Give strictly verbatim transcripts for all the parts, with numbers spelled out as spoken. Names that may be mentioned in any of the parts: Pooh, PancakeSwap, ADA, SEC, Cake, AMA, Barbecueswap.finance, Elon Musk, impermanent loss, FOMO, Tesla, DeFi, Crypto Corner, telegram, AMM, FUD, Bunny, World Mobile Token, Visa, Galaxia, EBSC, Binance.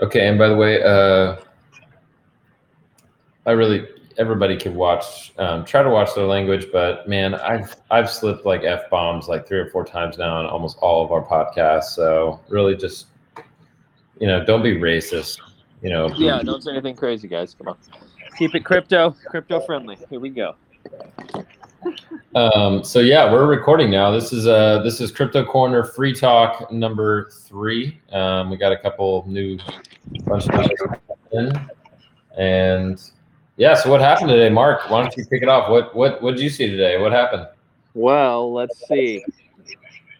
Okay, and by the way, uh, I really everybody could watch, um, try to watch their language, but man, I've I've slipped like f bombs like three or four times now on almost all of our podcasts. So really, just you know, don't be racist. You know. Yeah, don't say anything crazy, guys. Come on, keep it crypto, crypto friendly. Here we go. Um, so yeah, we're recording now. This is uh this is Crypto Corner Free Talk number three. Um, we got a couple new bunch of in. And yeah, so what happened today, Mark? Why don't you kick it off? What what what did you see today? What happened? Well, let's see.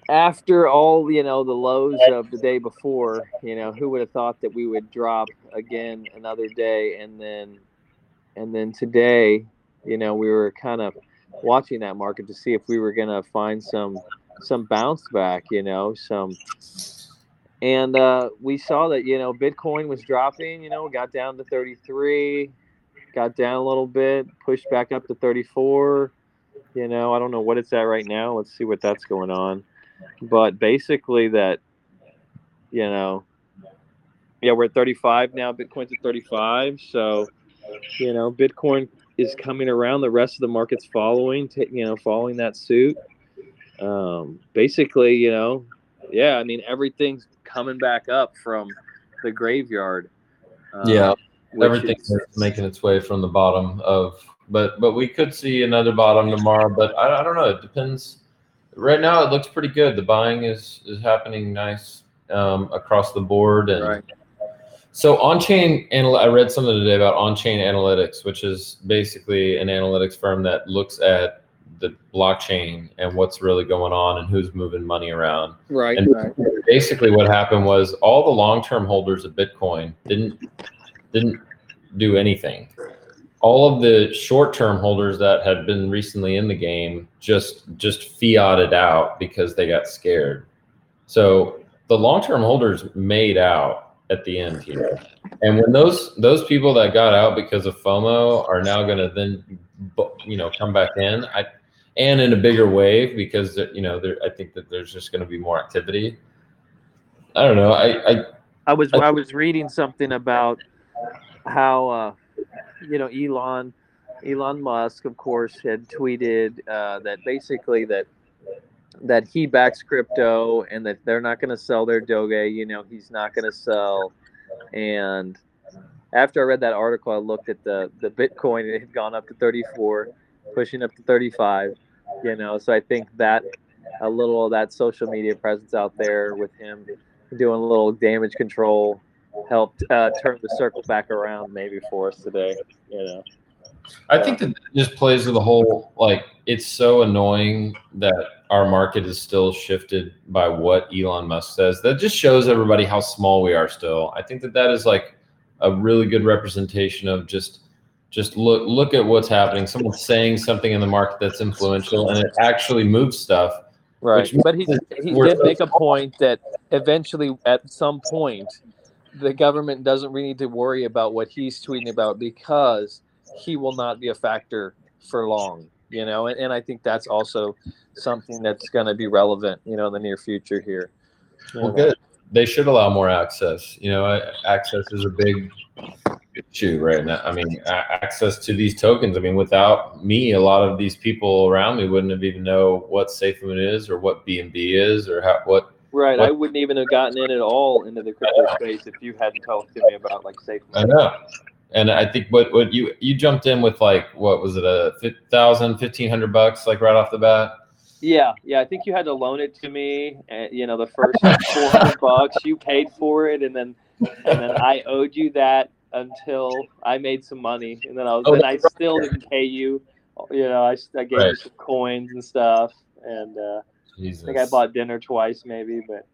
After all, you know, the lows of the day before, you know, who would have thought that we would drop again another day, and then and then today, you know, we were kind of watching that market to see if we were going to find some some bounce back, you know, some. And uh, we saw that, you know, Bitcoin was dropping, you know, got down to thirty-three, got down a little bit, pushed back up to thirty-four. You know, I don't know what it's at right now. Let's see what that's going on. But basically that, you know, yeah, we're at thirty-five now. Bitcoin's at thirty-five. So, you know, Bitcoin is coming around, the rest of the market's following, t- you know, following that suit. Um, basically, you know, yeah, I mean, everything's coming back up from the graveyard. Um, yeah, everything's is, making its way from the bottom of, but but we could see another bottom tomorrow, but I, I don't know, it depends. Right now, it looks pretty good. The buying is, is happening nice um, across the board. And right. So on-chain, anal- I read something today about on-chain analytics, which is basically an analytics firm that looks at the blockchain and what's really going on and who's moving money around. Right. And right. basically what happened was all the long-term holders of Bitcoin didn't didn't do anything. All of the short-term holders that had been recently in the game just just fiated out because they got scared. So the long-term holders made out at the end here, and when those those people that got out because of FOMO are now going to then, you know, come back in, I, and in a bigger wave because you know there, I think that there's just going to be more activity. I don't know. I I, I was I, I was reading something about how uh, you know Elon Elon Musk, of course, had tweeted uh, that basically that. that he backs crypto and that they're not going to sell their Doge, you know, he's not going to sell. And after I read that article, I looked at the, the Bitcoin, it had gone up to thirty-four, pushing up to thirty-five, you know, so I think that a little of that social media presence out there with him doing a little damage control helped uh, turn the circle back around maybe for us today, you know. I think that just plays to the whole, like, it's so annoying that our market is still shifted by what Elon Musk says. That just shows everybody how small we are still. I think that that is like a really good representation of just just look look at what's happening. Someone's saying something in the market that's influential and it actually moves stuff. Right. But he, he did make a point that eventually at some point the government doesn't really need to worry about what he's tweeting about because he will not be a factor for long, you know, and, and I think that's also something that's going to be relevant, you know, in the near future here. Well, good. They should allow more access. You know, access is a big issue right now. I mean, access to these tokens. I mean, without me, a lot of these people around me wouldn't have even know what SafeMoon is or what B N B is or how, what. Right. What, I wouldn't even have gotten in at all into the crypto space if you hadn't talked to me about like SafeMoon. I know. And I think what, what you you jumped in with like what was it a thousand fifteen hundred bucks like right off the bat? Yeah, yeah. I think you had to loan it to me. And, you know, the first like, four hundred bucks you paid for it, and then and then I owed you that until I made some money, and then I was oh, then I still right. didn't pay you. You know, I, I gave right. you some coins and stuff, and uh, Jesus. I think I bought dinner twice maybe, but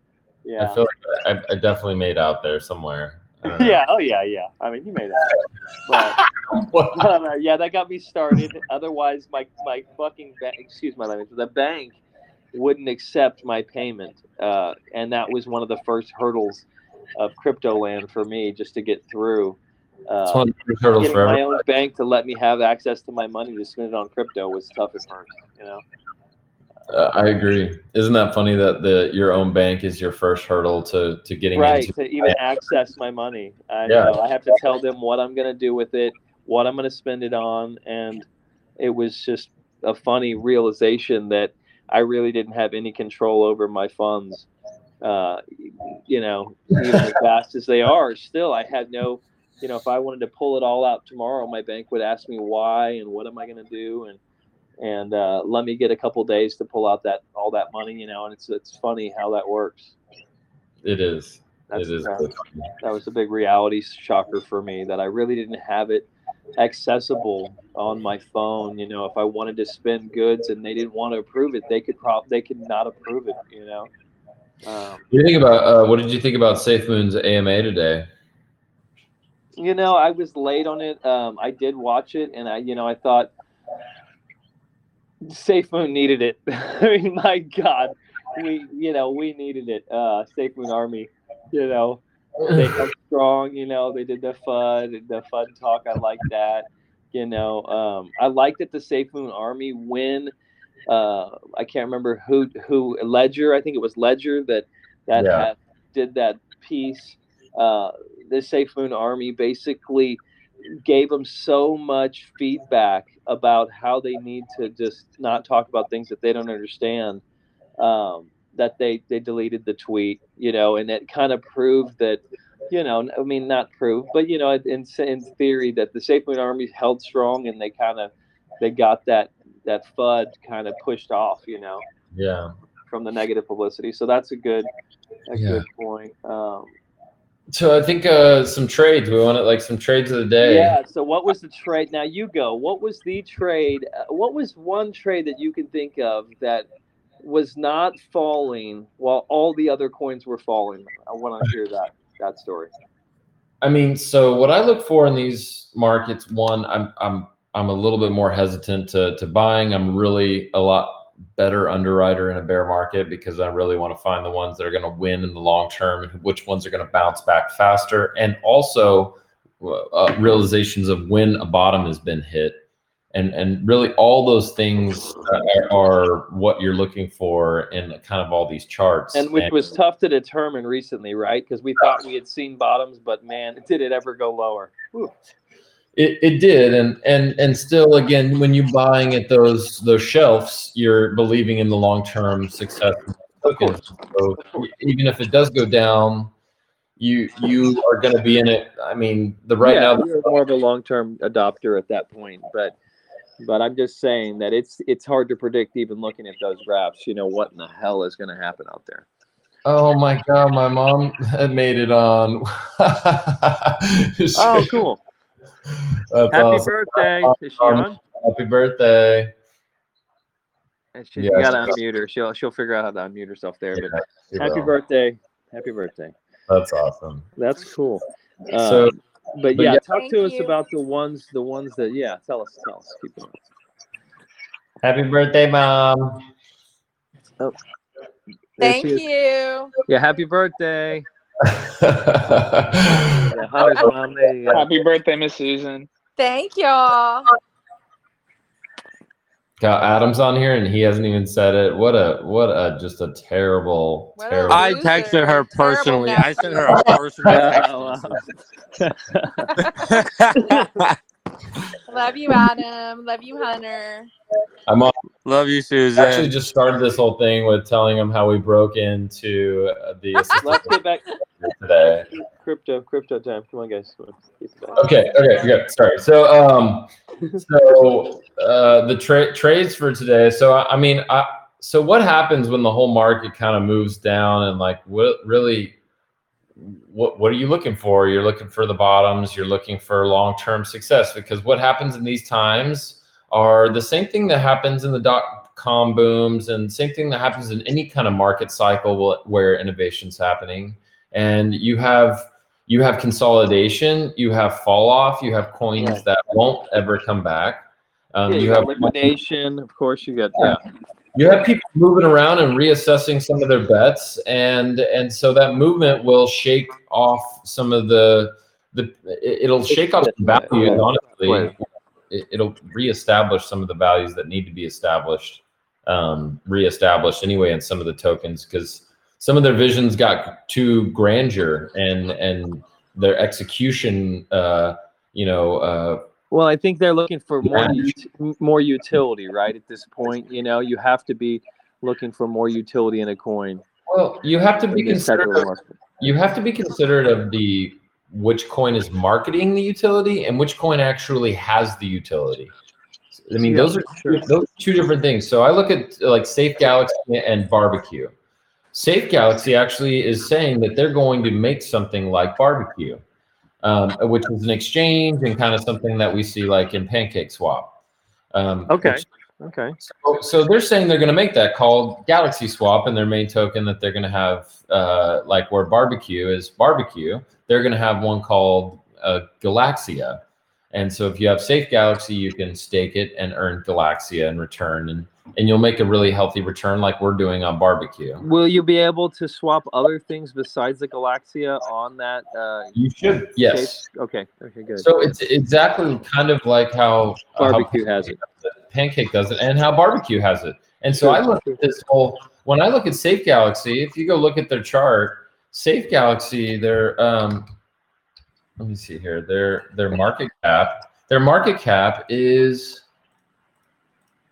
yeah. I feel like I, I definitely made out there somewhere. Yeah, oh yeah, yeah. I mean, you made that. But, but, uh, yeah, that got me started. Otherwise, my my fucking ba- excuse my language, the bank wouldn't accept my payment, uh, and that was one of the first hurdles of crypto land for me, just to get through. Uh, it's one of the first hurdles for everybody. My own bank to let me have access to my money to spend it on crypto was tough at first, you know. Uh, I agree. Isn't that funny that the your own bank is your first hurdle to, to getting right, into- to even access my money. I yeah. know. I have to tell them what I'm going to do with it, what I'm going to spend it on. And it was just a funny realization that I really didn't have any control over my funds. Uh, you know, even as fast as they are, still I had no, you know, if I wanted to pull it all out tomorrow, my bank would ask me why and what am I going to do? And And uh, let me get a couple days to pull out that all that money, you know. And it's it's funny how that works. It is. That's, it is. Uh, that was a big reality shocker for me that I really didn't have it accessible on my phone. You know, if I wanted to spend goods and they didn't want to approve it, they could prob they could not approve it. You know. Um, what do you think about uh, what did you think about SafeMoon's A M A today? You know, I was late on it. Um, I did watch it, and I you know I thought. SafeMoon needed it. I mean, my God, we, you know, we needed it. Uh, SafeMoon Army, you know, they come strong, you know, they did the FUD, the FUD talk. I like that, you know. Um, I liked that the SafeMoon Army when, uh, I can't remember who, who Ledger, I think it was Ledger that, that, yeah. that did that piece. Uh, the SafeMoon Army basically gave them so much feedback about how they need to just not talk about things that they don't understand, um, that they, they deleted the tweet, you know, and it kind of proved that, you know, I mean, not proved, but, you know, in, in theory that the SafeMoon Army held strong and they kind of, they got that, that FUD kind of pushed off, you know, yeah, from the negative publicity. So that's a good, a yeah. good point. Um, So I think uh, some trades. We wanted like some trades of the day. Yeah. So what was the trade? Now you go. What was the trade? Uh, what was one trade that you can think of that was not falling while all the other coins were falling? I want to hear that that story. I mean, so what I look for in these markets, one, I'm I'm I'm a little bit more hesitant to to buying. I'm really a lot better underwriter in a bear market because I really want to find the ones that are going to win in the long term and which ones are going to bounce back faster. And also uh, realizations of when a bottom has been hit. And and really all those things are what you're looking for in kind of all these charts. And which and, was tough to determine recently, right? Because we thought we had seen bottoms, but man, did it ever go lower? Whew. It it did, and and and still, again, when you're buying at those those shelves, you're believing in the long-term success of the tokens. So even if it does go down, you you are going to be in it. I mean, the right yeah, now you're more of a long-term adopter at that point, but but I'm just saying that it's it's hard to predict even looking at those graphs. You know what in the hell is going to happen out there? Oh my God, my mom had made it on. Oh, cool. That's happy awesome. Birthday! Is she on? Happy birthday! And she, yes. You gotta unmute her. She'll she'll figure out how to unmute herself there. Yeah, but happy will. Birthday! Happy birthday! That's awesome. That's cool. Uh, so, but, but yeah, yeah talk to us you. about the ones the ones that yeah. Tell us, tell us. Keep going. Happy birthday, Mom! Oh, thank you. Yeah, happy birthday. yeah, happy birthday, Miss Susan. Thank y'all. Got Adam's on here and he hasn't even said it. What a what a just a terrible what terrible. I texted her personally. I sent her a personal text. Love you, Adam. Love you, Hunter. I'm on. Love you, Susan. Actually, just started this whole thing with telling them how we broke into the. Let's get back today. Crypto, crypto time. Come on, guys. Okay, okay, good. Sorry. So, um, so uh, the tra- trades for today. So, I, I mean, I, so what happens when the whole market kind of moves down and like what really? What what are you looking for? You're looking for the bottoms. You're looking for long-term success because what happens in these times are the same thing that happens in the dot-com booms and same thing that happens in any kind of market cycle where innovation's happening. And you have you have consolidation. You have fall-off. You have coins right. that won't ever come back. Um, yeah, you, you have liquidation. Of course, you got that. Yeah. You have people moving around and reassessing some of their bets, and and so that movement will shake off some of the the. It'll shake off some values. Honestly, it'll reestablish some of the values that need to be established um, reestablished anyway in some of the tokens, because some of their visions got too grandeur and and their execution, uh, you know. Uh, well, I think they're looking for more ut- more utility, right? At this point, you know, you have to be looking for more utility in a coin. Well, you have to be considerate. You have to be considerate of the which coin is marketing the utility and which coin actually has the utility. I mean, yeah, those are sure. those are two different things. So I look at like Safe Galaxy and Barbecue. Safe Galaxy actually is saying that they're going to make something like Barbecue, um, which is an exchange and kind of something that we see like in PancakeSwap. Um, okay. Which, Okay. So, so they're saying they're going to make that called Galaxy Swap, and their main token that they're going to have, uh, like where Barbecue is Barbecue, they're going to have one called uh, Galaxia. And so if you have Safe Galaxy, you can stake it and earn Galaxia in return, and, and you'll make a really healthy return like we're doing on Barbecue. Will you be able to swap other things besides the Galaxia on that? Uh, you should, yes. Case? Okay. Okay, good. So it's exactly kind of like how Barbecue uh, how- has it. Pancake does it, and how Barbecue has it. And so I look at this whole, when I look at Safe Galaxy, if you go look at their chart, Safe Galaxy, their um let me see here, their their market cap, their market cap is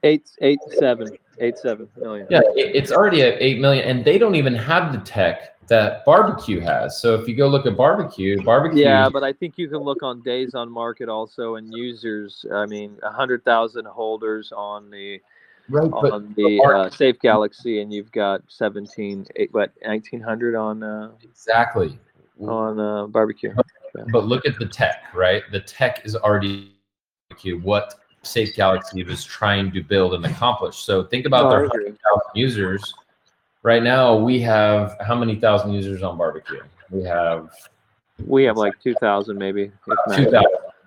eight eight seven eight seven million. Yeah, it, it's already at eight million, and they don't even have the tech that Barbecue has. So if you go look at barbecue, barbecue. Yeah, but I think you can look on days on market also, and users. I mean, a hundred thousand holders on the right, on the, the uh, Safe Galaxy, and you've got seventeen, eight, what nineteen hundred on uh, exactly on uh, Barbecue. But, yeah. But look at the tech, right? The tech is already what Safe Galaxy was trying to build and accomplish. So think about oh, their hundred thousand users. Right now, we have how many thousand users on Barbecue? We have we have like two thousand, maybe. Two thousand.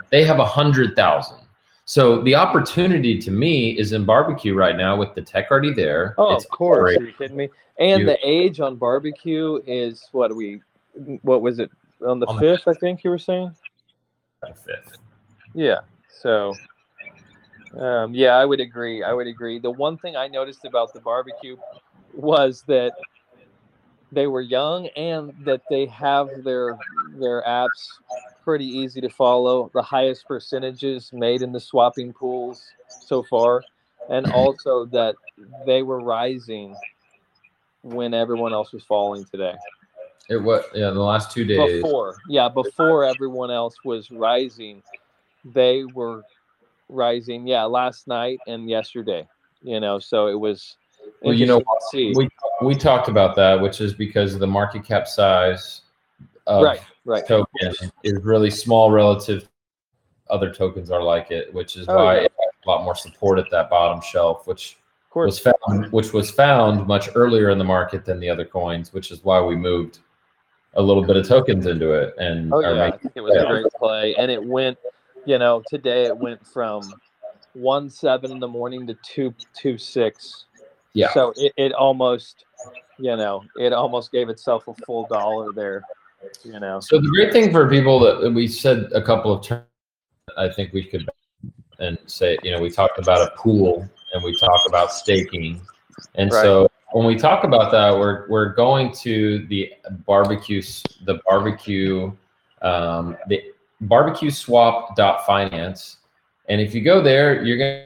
They have a hundred thousand. So the opportunity to me is in Barbecue right now with the tech already there. Oh, it's of course! Great. Are you kidding me? And you, the age on Barbecue is what we, what was it on the on fifth? The, I think you were saying. The fifth. Yeah. So. Um, yeah, I would agree. I would agree. The one thing I noticed about the Barbecue was that they were young and that they have their their apps pretty easy to follow, the highest percentages made in the swapping pools so far, and also that they were rising when everyone else was falling today. It was, yeah, the last two days. Before, yeah, before everyone else was rising, they were rising, yeah, last night and yesterday, you know, so it was. Well, you know, we we talked about that, which is because of the market cap size of right, right. token is really small relative to other tokens are like it, which is oh, why yeah. it has a lot more support at that bottom shelf, which was found which was found much earlier in the market than the other coins, which is why we moved a little bit of tokens into it. And oh, yeah, I think it was a great play. And it went, you know, today it went from one seven in the morning to two two six. Yeah. So it, it almost, you know, it almost gave itself a full dollar there, you know. So the great thing for people that we said a couple of terms, I think we could and say, you know, we talked about a pool and we talked about staking. And right. so when we talk about that, we're we're going to the barbecue, the barbecue, um, the Barbecue Swap dot finance. And if you go there, you're going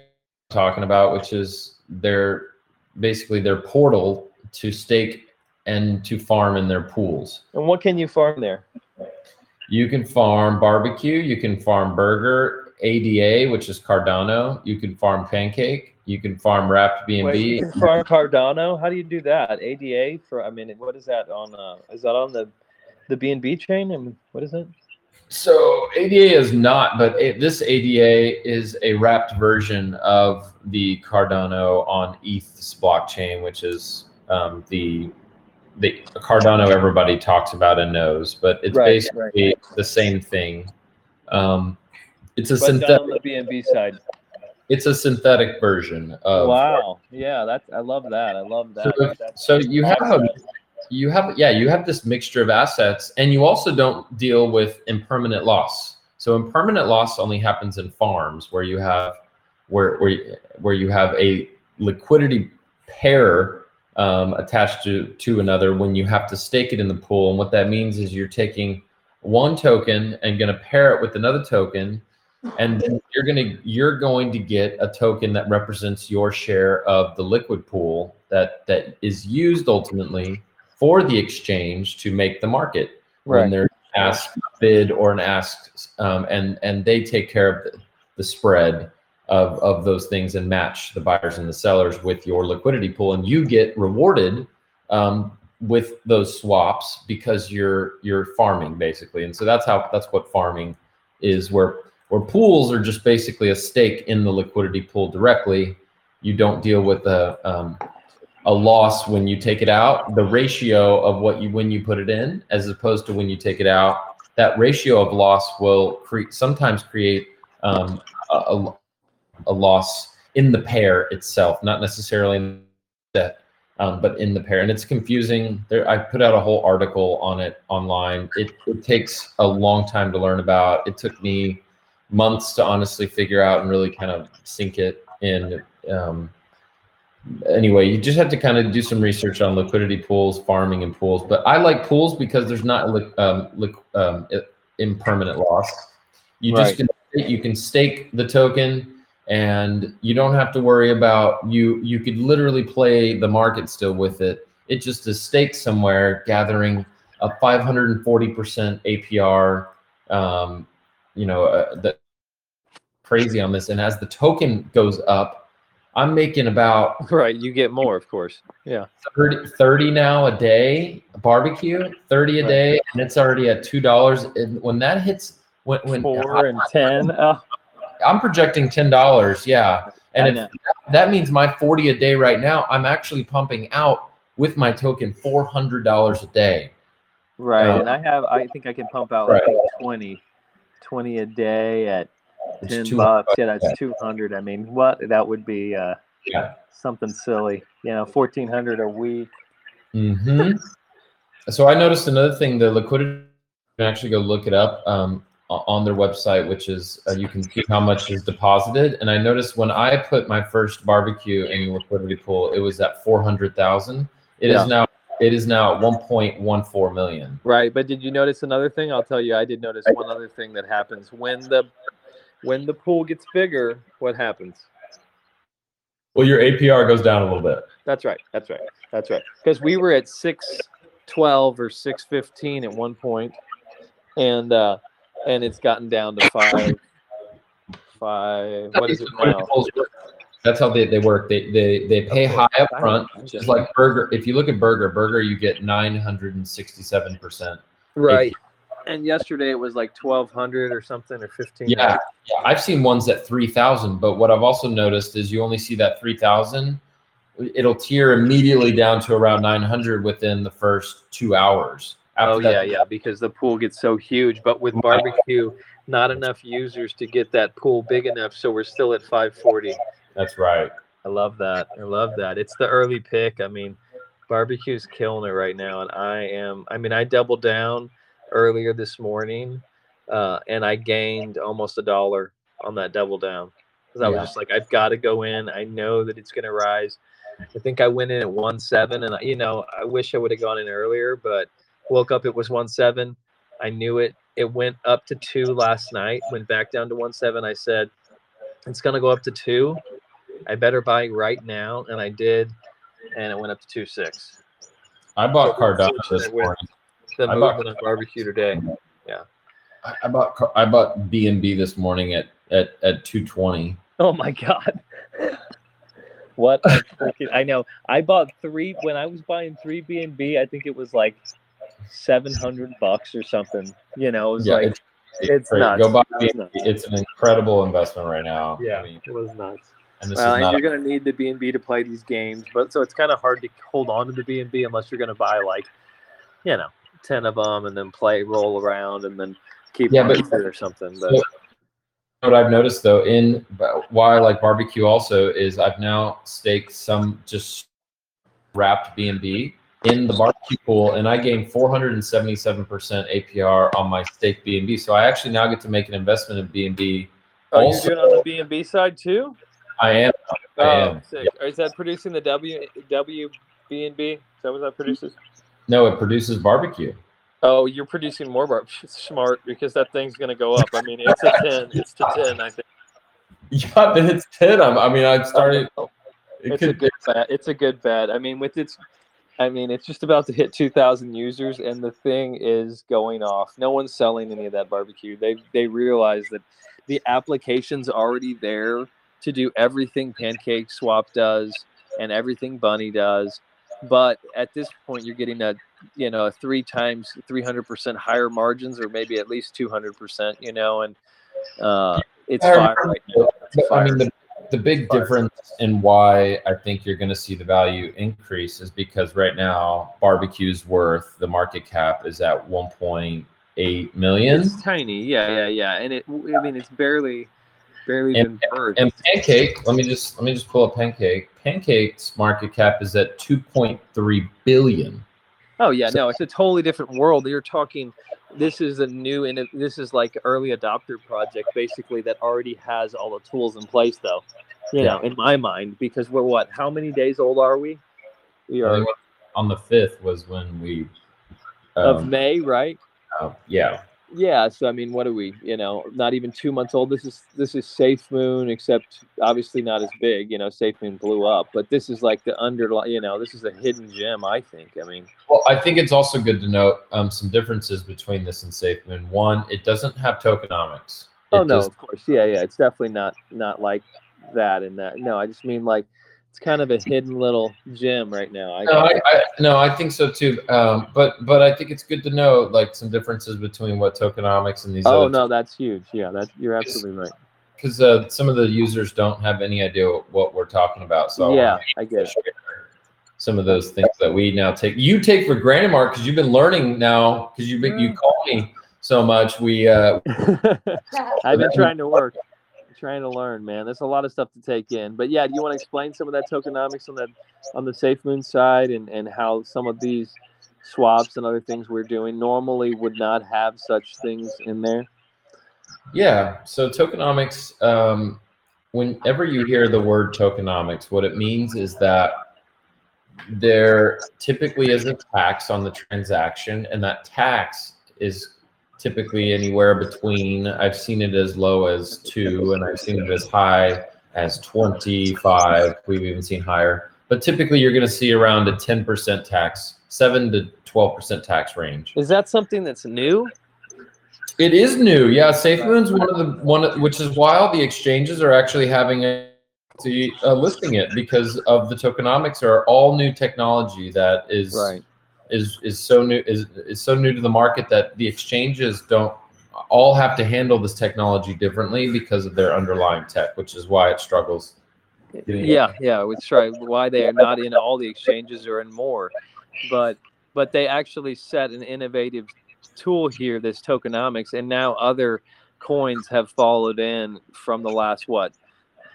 to talking about, which is their basically their portal to stake and to farm in their pools. And what can you farm there? You can farm Barbecue, you can farm Burger, A D A, which is Cardano, you can farm Pancake, you can farm Wrapped B N B. Wait, you can farm Cardano? How do you do that? A D A for, I mean, what is that on, uh, is that on the, the B N B chain? I mean, what is it? So A D A is not, but it, this A D A is a wrapped version of the Cardano on E Th's blockchain, which is um, the the Cardano everybody talks about and knows, but it's right, basically right. the same thing. Um, it's a but synthetic on the B N B side. It's a synthetic version of. Wow! Yeah, that's I love that. I love that. So, that's so you have. A, You have, yeah, you have this mixture of assets, and you also don't deal with impermanent loss. So impermanent loss only happens in farms where you have, where where where you have a liquidity pair um, attached to, to another when you have to stake it in the pool. And what that means is you're taking one token and going to pair it with another token, and then you're going to you're going to get a token that represents your share of the liquid pool that that is used ultimately for the exchange to make the market. Right. When there's an ask bid or an ask, um, and and they take care of the, the spread of of those things and match the buyers and the sellers with your liquidity pool, and you get rewarded um, with those swaps because you're you're farming basically. And so that's how that's what farming is, where where pools are just basically a stake in the liquidity pool directly. You don't deal with a um, a loss when you take it out. The ratio of what you when you put it in as opposed to when you take it out, that ratio of loss will cre- sometimes create um, a, a loss in the pair itself, not necessarily in that, um, but in the pair. And it's confusing. There, I put out a whole article on it online. It, it takes a long time to learn about. It took me months to honestly figure out and really kind of sink it in. Um, anyway, you just have to kind of do some research on liquidity pools, farming, and pools. But I like pools because there's not li- um, li- um, impermanent loss. You just right. can, you can stake the token, and you don't have to worry about you. You could literally play the market still with it. It just is staked somewhere, gathering a five hundred forty percent A P R. Um, you know, uh, the crazy on this. And as the token goes up, I'm making about right. You get more, of course. Yeah, thirty, thirty now a day. A barbecue, thirty a right. day, and it's already at two dollars. And when that hits, when when four I, and I, ten. Oh. I'm projecting ten dollars, yeah. And if, that means my forty a day right now, I'm actually pumping out with my token four hundred dollars a day. Right, um, and I have, I think I can pump out right. like twenty, twenty a day at ten bucks. Yeah, that's yeah. two hundred. I mean, what, that would be uh, yeah. something silly. You know, fourteen hundred a week. Mm-hmm. So I noticed another thing, the liquidity, you can actually go look it up. Um, on their website, which is uh, you can see how much is deposited. And I noticed when I put my first barbecue in the liquidity pool, it was at four hundred thousand. It yeah. is now it is now at one point one four million. Right, but did you notice another thing? I'll tell you, I did notice one other thing that happens. When the when the pool gets bigger, what happens? Well, your A P R goes down a little bit. That's right, that's right, that's right. Because we were at six twelve or six fifteen at one point, and uh, and it's gotten down to five, five, what is it now? That's how they, they work. They they they pay high up front, just like Burger. If you look at Burger, Burger, you get nine hundred sixty-seven percent. Right. And yesterday it was like twelve hundred or something, or fifteen hundred. Yeah, yeah. I've seen ones at three thousand, but what I've also noticed is you only see that three thousand. It'll tier immediately down to around nine hundred within the first two hours. After oh, yeah, yeah, because the pool gets so huge. But with barbecue, not enough users to get that pool big enough, so we're still at five forty. That's right. I love that. I love that. It's the early pick. I mean, barbecue's killing it right now, and I am. I mean, I doubled down earlier this morning, uh, and I gained almost a dollar on that double down. Because I was yeah. just like, I've got to go in. I know that it's going to rise. I think I went in at one seven, and, you know, I wish I would have gone in earlier, but woke up, it was one seven. I knew it. It went up to two last night, went back down to one seven. I said, it's going to go up to two. I better buy right now. And I did. And it went up to two six. I bought Cardano this morning. The movement on barbecue today. Yeah. I, I bought I bought B N B this morning at, at, at two twenty. Oh, my God. What? A freaking, I know. I bought three. When I was buying three B N B, I think it was like seven hundred bucks or something, you know. It was yeah, like it's, it's, it's nuts. Go buy it. Nuts. It's an incredible investment right now. Yeah, I mean, it was nuts. And this uh, is and not you're going to need the B N B to play these games, but so it's kind of hard to hold on to the B N B unless you're going to buy like, you know, ten of them and then play roll around and then keep yeah, but, it or something. But so what I've noticed though, in why I like barbecue also is I've now staked some just wrapped B N B in the barbecue pool, and I gained four hundred seventy-seven percent A P R on my stake B N B. So I actually now get to make an investment in B N B. Oh, also, you're doing on the B N B side too? I am. Oh, um, sick. Yep. Is that producing the W W B and B? Is that what that produces? No, it produces barbecue. Oh, you're producing more barbecue. Smart, because that thing's gonna go up. I mean, it's a ten. It's to ten, I think. Yeah, but it's ten. I'm, I mean, I started. Oh, it it's could, a good bet. It's a good bet. I mean, with its, I mean, it's just about to hit two thousand users, and the thing is going off. No one's selling any of that barbecue. They they realize that the application's already there to do everything PancakeSwap does and everything Bunny does, but at this point you're getting a you know a three times three hundred percent higher margins, or maybe at least two hundred percent. You know, and uh, it's fire right now. It's fire. I mean, the the big difference in why I think you're going to see the value increase is because right now barbecue's worth, the market cap is at one point eight million. It's tiny, yeah, yeah, yeah, and it. I mean, it's barely. Barely and, and, and Pancake, let me just let me just pull up Pancake. Pancake's market cap is at two point three billion. Oh yeah, so, no, it's a totally different world. You're talking, this is a new, and this is like early adopter project basically that already has all the tools in place though. You yeah. know, in my mind, because we're what? How many days old are we? We are on the fifth was when we um, of May, right? Uh, yeah. Yeah, so I mean, what are we? You know, not even two months old. This is this is SafeMoon, except obviously not as big. You know, SafeMoon blew up, but this is like the underlying. You know, this is a hidden gem. I think. I mean, well, I think it's also good to note um, some differences between this and SafeMoon. One, it doesn't have tokenomics. It oh no, just- of course, yeah, yeah. It's definitely not not like that and that. No, I just mean like it's kind of a hidden little gem right now. I no, I, I, no, I think so too. Um, but but I think it's good to know like some differences between what tokenomics and these. Oh other no, t- that's huge. Yeah, that you're absolutely right. Because uh, some of the users don't have any idea what we're talking about. So yeah, I, I get it. Some of those things that we now take you take for granted, Mark, because you've been learning now because you've been you call me so much. We uh, I've been trying to work. Trying to learn, man. There's a lot of stuff to take in, but yeah, do you want to explain some of that tokenomics on that on the SafeMoon side and and how some of these swaps and other things we're doing normally would not have such things in there? Yeah. So tokenomics. Um, whenever you hear the word tokenomics, what it means is that there typically is a tax on the transaction, and that tax is typically anywhere between, I've seen it as low as two and I've seen it as high as twenty-five. We've even seen higher, but typically you're going to see around a ten percent tax, seven to twelve percent tax range. Is that something that's new? It is new. Yeah. SafeMoon's one of the one, which is why the exchanges are actually having a uh, listing it because of the tokenomics or all new technology that is right. is is so new is is so new to the market that the exchanges don't all have to handle this technology differently because of their underlying tech, which is why it struggles. Yeah, yeah, which right why they are not in all the exchanges or in more. But but they actually set an innovative tool here, this tokenomics, and now other coins have followed in from the last what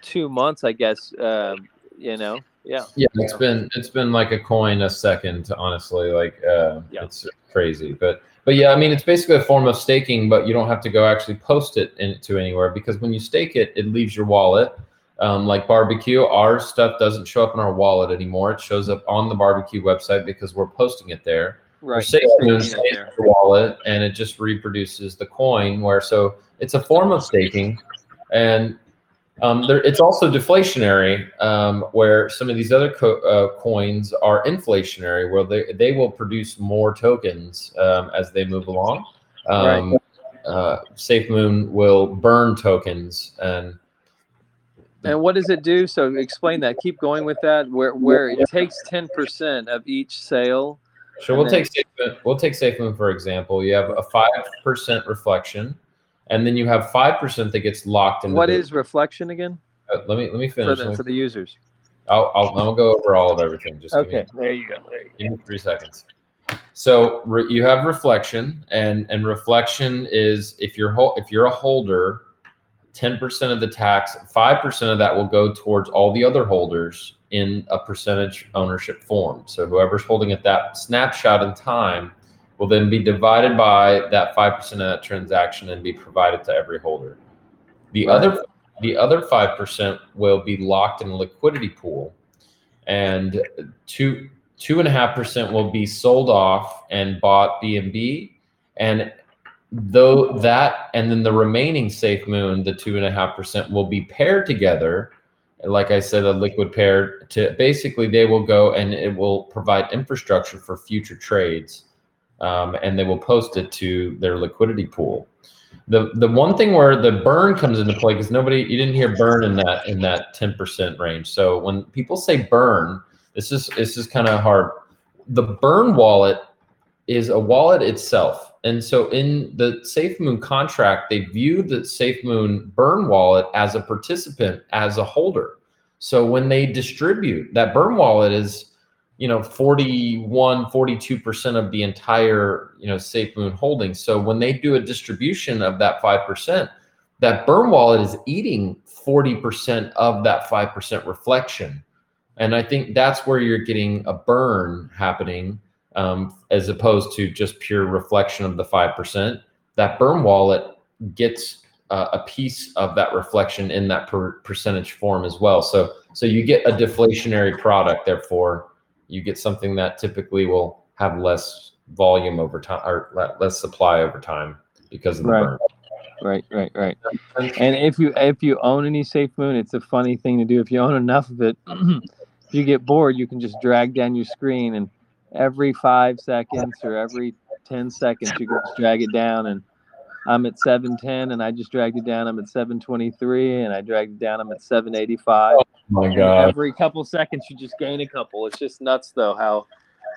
two months, I guess. Uh, you know. Yeah. Yeah, it's been it's been like a coin a second, honestly. Like uh yeah. It's crazy. But but yeah, I mean it's basically a form of staking, but you don't have to go actually post it into anywhere because when you stake it, it leaves your wallet. Um like barbecue, our stuff doesn't show up in our wallet anymore. It shows up on the barbecue website because we're posting it there. Right. We're saving yeah. it in yeah. the wallet and it just reproduces the coin where so it's a form of staking and Um, there, it's also deflationary, um, where some of these other co- uh, coins are inflationary, where they, they will produce more tokens um, as they move along. Um, right. uh, SafeMoon will burn tokens, and and what does it do? So explain that. Keep going with that. Where where it takes ten percent of each sale. Sure, we'll then- take SafeMoon, we'll take SafeMoon for example. You have a five percent reflection. And then you have five percent that gets locked in. What is reflection again? Uh, let me let me finish. For the, for the users. I'll, I'll I'll go over all of everything. Just okay. Give me, there you go. There you give go. me three seconds. So re, you have reflection, and and reflection is if you're ho- if you're a holder, ten percent of the tax, five percent of that will go towards all the other holders in a percentage ownership form. So whoever's holding at that snapshot in time will then be divided by that five percent of that transaction and be provided to every holder. The right. other The other five percent will be locked in a liquidity pool, and two two and a half percent will be sold off and bought B N B, and though that, and then the remaining SafeMoon, the two and a half percent will be paired together. Like I said, a liquid pair to basically they will go and it will provide infrastructure for future trades, um, and they will post it to their liquidity pool. The the one thing where the burn comes into play, because nobody, you didn't hear burn in that in that ten percent range. So when people say burn, this is this is kind of hard. The burn wallet is a wallet itself. And so in the SafeMoon contract, they view the SafeMoon burn wallet as a participant, as a holder. So when they distribute, that burn wallet is, you know, forty-one, forty-two percent of the entire, you know, SafeMoon holding. So when they do a distribution of that five percent, that burn wallet is eating forty percent of that five percent reflection. And I think that's where you're getting a burn happening, um, as opposed to just pure reflection of the five percent. That burn wallet gets uh, a piece of that reflection in that per percentage form as well. So, so you get a deflationary product, therefore, you get something that typically will have less volume over time or less supply over time because of the right. burn. Right, right, right. And if you if you own any SafeMoon, it's a funny thing to do. If you own enough of it, if you get bored, you can just drag down your screen, and every five seconds or every ten seconds, you can just drag it down. And I'm at seven ten, and I just dragged it down. I'm at seven twenty-three, and I dragged it down. I'm at seven eighty-five. Oh my God! Every couple seconds, you just gain a couple. It's just nuts, though, how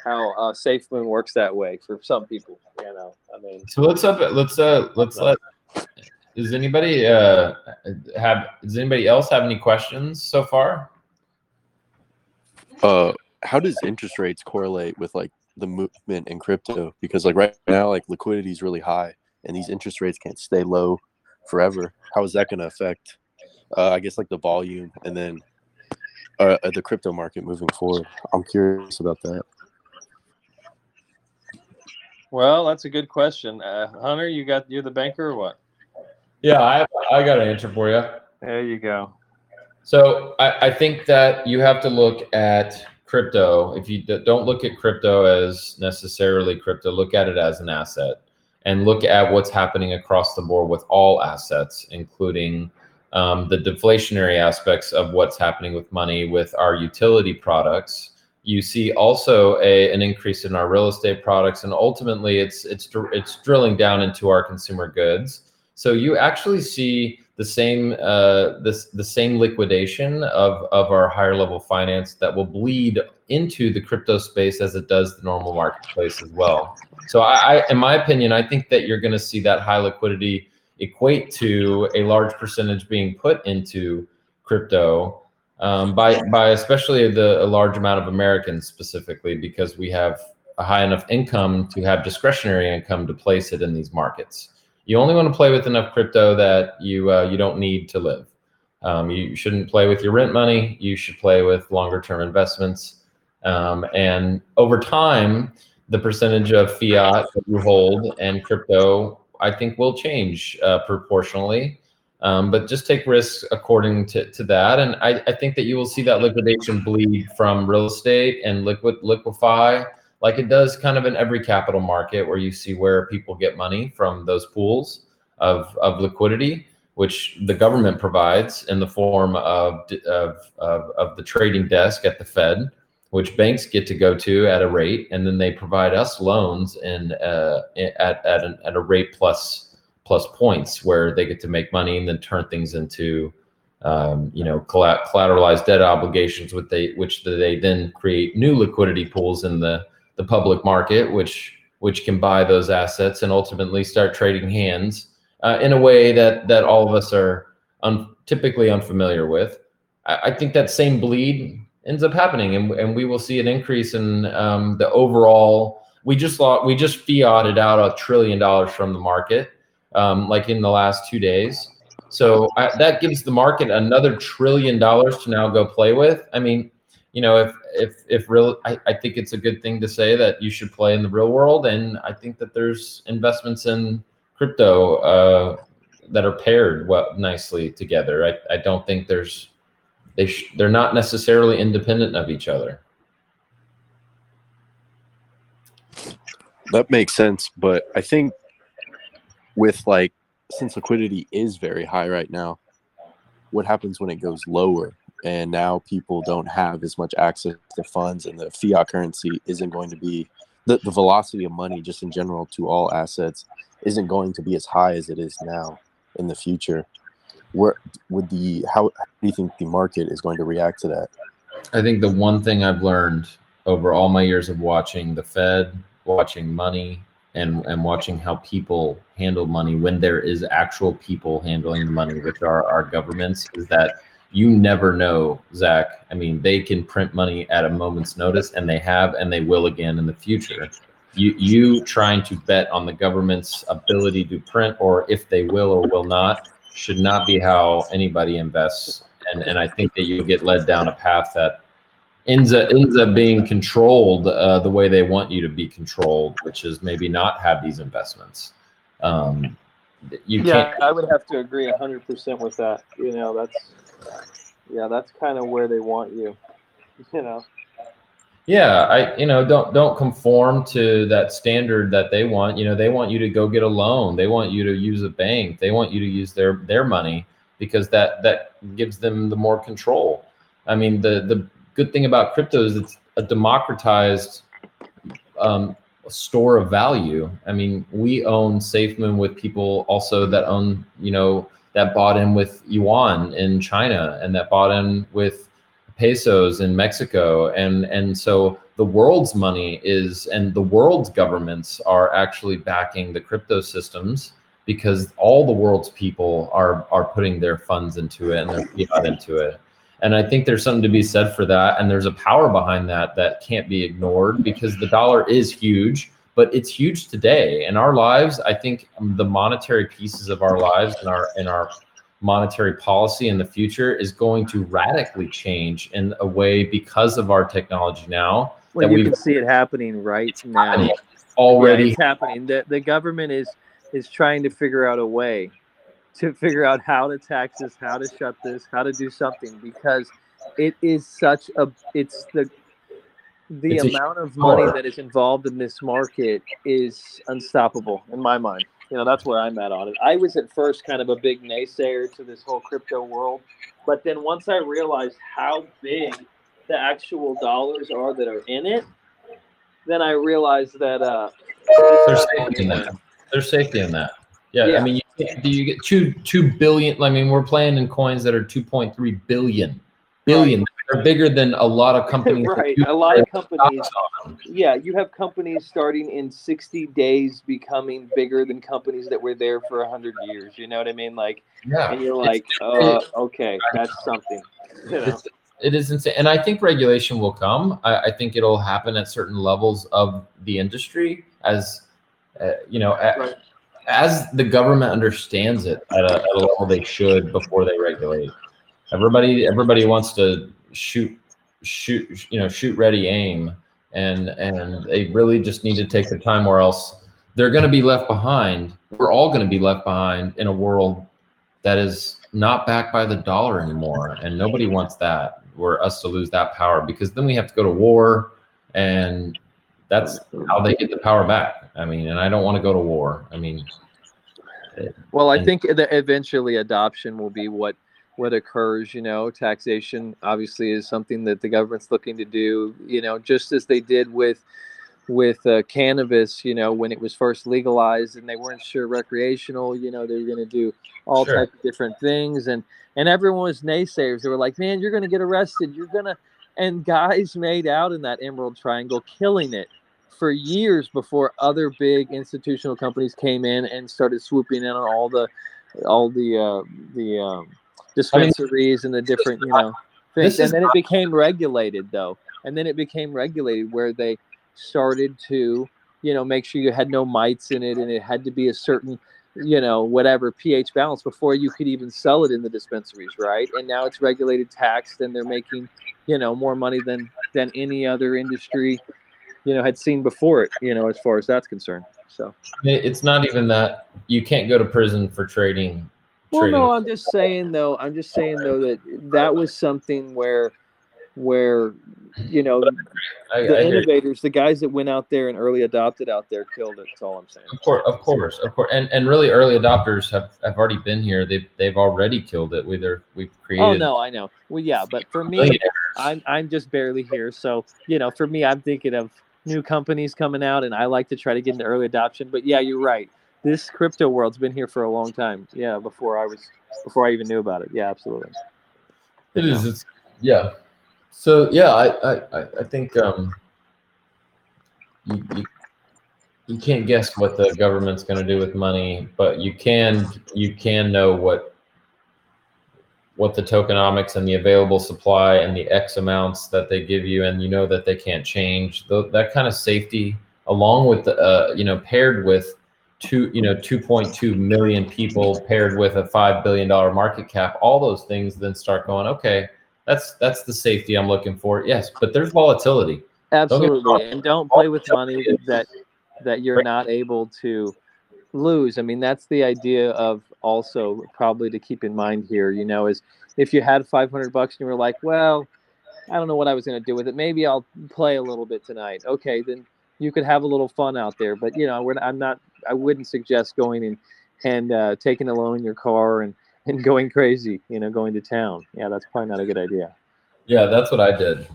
how uh, SafeMoon works that way for some people. You know, I mean. So let's up. Let's uh. Let's let. Does anybody uh have? Does anybody else have any questions so far? Uh, how does interest rates correlate with like the movement in crypto? Because like right now, like liquidity is really high, and these interest rates can't stay low forever. How is that going to affect, uh, I guess, like the volume and then uh, the crypto market moving forward? I'm curious about that. Well, that's a good question. Uh, Hunter, you got, you're the banker or what? Yeah, I I got an answer for you. There you go. So I, I think that you have to look at crypto. If you don't look at crypto as necessarily crypto, look at it as an asset. And look at what's happening across the board with all assets, including um, the deflationary aspects of what's happening with money, with our utility products. You see also a, an increase in our real estate products, and ultimately it's it's it's drilling down into our consumer goods. So you actually see the same uh, this the same liquidation of of our higher level finance that will bleed into the crypto space as it does the normal marketplace as well. So I, I in my opinion, I think that you're going to see that high liquidity equate to a large percentage being put into crypto um, by by especially the a large amount of Americans specifically, because we have a high enough income to have discretionary income to place it in these markets. You only want to play with enough crypto that you uh, you don't need to live. Um, you shouldn't play with your rent money. You should play with longer term investments. Um, and over time, the percentage of fiat that you hold and crypto, I think, will change uh, proportionally. Um, but just take risks according to, to that. And I, I think that you will see that liquidation bleed from real estate and liquid liquefy, like it does kind of in every capital market, where you see where people get money from those pools of, of liquidity, which the government provides in the form of, of, of, of the trading desk at the Fed, which banks get to go to at a rate, and then they provide us loans in, uh, at, at, an, at a rate plus, plus points, where they get to make money and then turn things into um, you know, collateralized debt obligations, which they, which they then create new liquidity pools in the the public market, which which can buy those assets and ultimately start trading hands uh, in a way that that all of us are un typically unfamiliar with. I, I think that same bleed ends up happening, and, and we will see an increase in um, the overall. We just we just fiated out a trillion dollars from the market, um, like in the last two days. So I, that gives the market another trillion dollars to now go play with. I mean, you know, if if if real, I, I think it's a good thing to say that you should play in the real world, and I think that there's investments in crypto uh, that are paired well nicely together. I, I don't think there's they sh they're not necessarily independent of each other. That makes sense, but I think with like since liquidity is very high right now, what happens when it goes lower? And now people don't have as much access to funds, and the fiat currency isn't going to be the, the velocity of money just in general to all assets isn't going to be as high as it is now in the future. Where would the how, how do you think the market is going to react to that? I think the one thing I've learned over all my years of watching the Fed, watching money, and and watching how people handle money when there is actual people handling the money, which are our governments, is that you never know, Zach. I mean, they can print money at a moment's notice, and they have, and they will again in the future. You, you trying to bet on the government's ability to print, or if they will or will not, should not be how anybody invests. And and I think that you get led down a path that ends up, ends up being controlled uh, the way they want you to be controlled, which is maybe not have these investments. Um, you yeah, can't I would have to agree one hundred percent with that. You know, that's... Yeah, that's kind of where they want you, you know. Yeah, I you know don't don't conform to that standard that they want. You know, they want you to go get a loan. They want you to use a bank. They want you to use their their money because that that gives them the more control. I mean, the the good thing about crypto is it's a democratized um, store of value. I mean, we own SafeMoon with people also that own you know. that bought in with yuan in China and that bought in with pesos in Mexico. And, and so the world's money is, and the world's governments are actually backing the crypto systems because all the world's people are, are putting their funds into it and their fiat into it. And I think there's something to be said for that. And there's a power behind that that can't be ignored because the dollar is huge. But it's huge today in our lives. I think the monetary pieces of our lives and our and our monetary policy in the future is going to radically change in a way because of our technology now. Well, you can see it happening right now. Already, yeah, it's happening. The the government is is trying to figure out a way to figure out how to tax this, how to shut this, how to do something because it is such a it's the. The amount of money that is involved in this market is unstoppable in my mind. You know, that's where I'm at on it. I was at first kind of a big naysayer to this whole crypto world. But then once I realized how big the actual dollars are that are in it, then I realized that uh, there's safety in that. There's safety in that. Yeah, yeah. I mean, you, do you get two two billion? I mean, we're playing in coins that are two point three billion. Billion. Right. They're bigger than a lot of companies. Right, a lot of companies. Yeah, you have companies starting in sixty days becoming bigger than companies that were there for one hundred years. You know what I mean? Like, yeah. And you're like, uh, okay, that's something. You know? It is insane. And I think regulation will come. I, I think it'll happen at certain levels of the industry as, uh, you know, at, right. as the government understands it at a, at a level they should before they regulate. Everybody, everybody wants to shoot, shoot, you know, shoot, ready, aim, and and they really just need to take the time, or else they're going to be left behind. We're all going to be left behind in a world that is not backed by the dollar anymore, and nobody wants that. We're us to lose that power because then we have to go to war, and that's how they get the power back. I mean, and I don't want to go to war. I mean, well, I think that eventually adoption will be what. What occurs, you know, taxation obviously is something that the government's looking to do, you know, just as they did with with uh, cannabis, you know, when it was first legalized and they weren't sure recreational, you know, they're going to do all sure. types of different things. And and everyone was naysayers. They were like, man, you're going to get arrested. You're going to. And guys made out in that Emerald Triangle, killing it for years before other big institutional companies came in and started swooping in on all the all the uh, the um, dispensaries I mean, and the different, you know, things. And then it became regulated, though. And then it became regulated where they started to, you know, make sure you had no mites in it. And it had to be a certain, you know, whatever pH balance before you could even sell it in the dispensaries, right? And now it's regulated, taxed, and they're making, you know, more money than, than any other industry, you know, had seen before it, you know, as far as that's concerned. So it's not even that you can't go to prison for trading Well, trading. no, I'm just saying though. I'm just saying though that that was something where, where, you know, I, the I innovators, the guys that went out there and early adopted out there, killed it. That's all I'm saying. Of course, of course, of course. And and really, early adopters have, have already been here. They've they've already killed it. We've we've created. Oh no, I know. Well, yeah, but for me, I'm I'm just barely here. So you know, for me, I'm thinking of new companies coming out, and I like to try to get into early adoption. But yeah, you're right. This crypto world's been here for a long time. Yeah, before I was, before I even knew about it. Yeah, absolutely. It is. It's, yeah. So yeah, I I, I think um, you, you you can't guess what the government's going to do with money, but you can you can know what what the tokenomics and the available supply and the X amounts that they give you, and you know that they can't change. The, that kind of safety, along with the uh, you know paired with Two, you know, two point two million people paired with a five billion dollar market cap. All those things then start going. Okay, that's that's the safety I'm looking for. Yes, but there's volatility. Absolutely, don't and don't play with money that that you're not able to lose. I mean, that's the idea of also probably to keep in mind here. You know, is if you had five hundred bucks and you were like, well, I don't know what I was going to do with it. Maybe I'll play a little bit tonight. Okay, then you could have a little fun out there. But you know, we're, I'm not. I wouldn't suggest going and and uh, taking a loan in your car and, and going crazy, you know, going to town. Yeah, that's probably not a good idea. Yeah, that's what I did.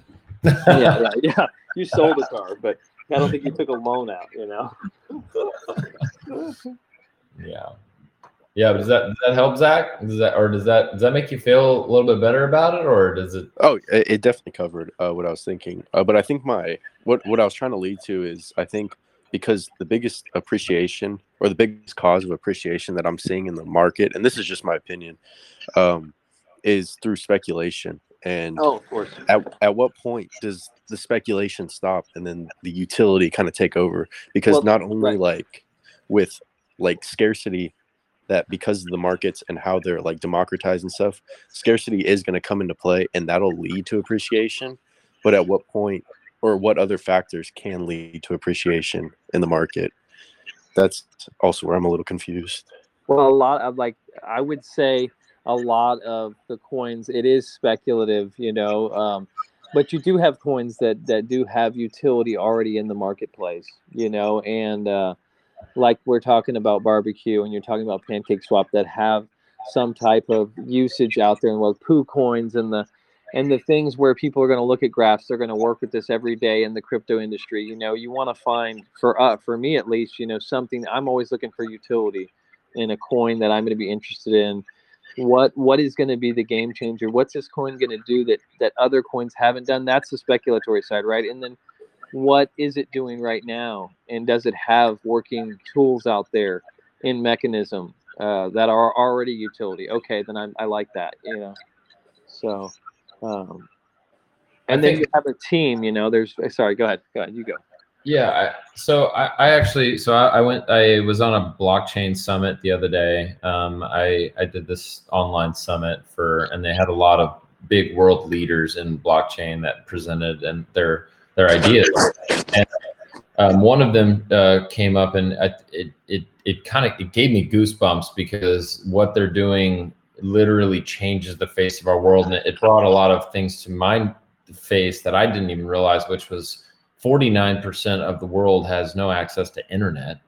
yeah, yeah, yeah. You sold a car, but I don't think you took a loan out, you know. yeah. Yeah, but does that does that help, Zach? Does that or does that does that make you feel a little bit better about it, or does it? Oh, it, it definitely covered uh, what I was thinking. Uh, but I think my what what I was trying to lead to is I think. Because the biggest appreciation or the biggest cause of appreciation that I'm seeing in the market, and this is just my opinion, um, is through speculation. And oh, of course. At, at what point does the speculation stop and then the utility kind of take over? Because well, not only right. like with like scarcity, that because of the markets and how they're like democratized and stuff, scarcity is going to come into play and that'll lead to appreciation. But at what point? Or what other factors can lead to appreciation in the market? That's also where I'm a little confused. Well, a lot of like, I would say a lot of the coins, it is speculative, you know, um, but you do have coins that, that do have utility already in the marketplace, you know, and uh, like we're talking about Barbecue and you're talking about PancakeSwap that have some type of usage out there, and like Pooh coins and the, And the things where people are going to look at graphs, they're going to work with this every day in the crypto industry. You know, you want to find, for uh, for me at least, you know, something. I'm always looking for utility in a coin that I'm going to be interested in. What What is going to be the game changer? What's this coin going to do that, that other coins haven't done? That's the speculatory side, right? And then what is it doing right now? And does it have working tools out there in mechanism uh, that are already utility? Okay, then I, I like that, you know. So... Um, and then you have a team, you know, there's, sorry, go ahead, go ahead, you go. Yeah. I, so I, I actually, so I, I went, I was on a blockchain summit the other day. Um, I, I did this online summit for, and they had a lot of big world leaders in blockchain that presented and their, their ideas. And um, one of them uh, came up and I, it, it, it kind of, it gave me goosebumps because what they're doing literally changes the face of our world, and it brought a lot of things to my face that I didn't even realize, which was forty-nine percent of the world has no access to internet.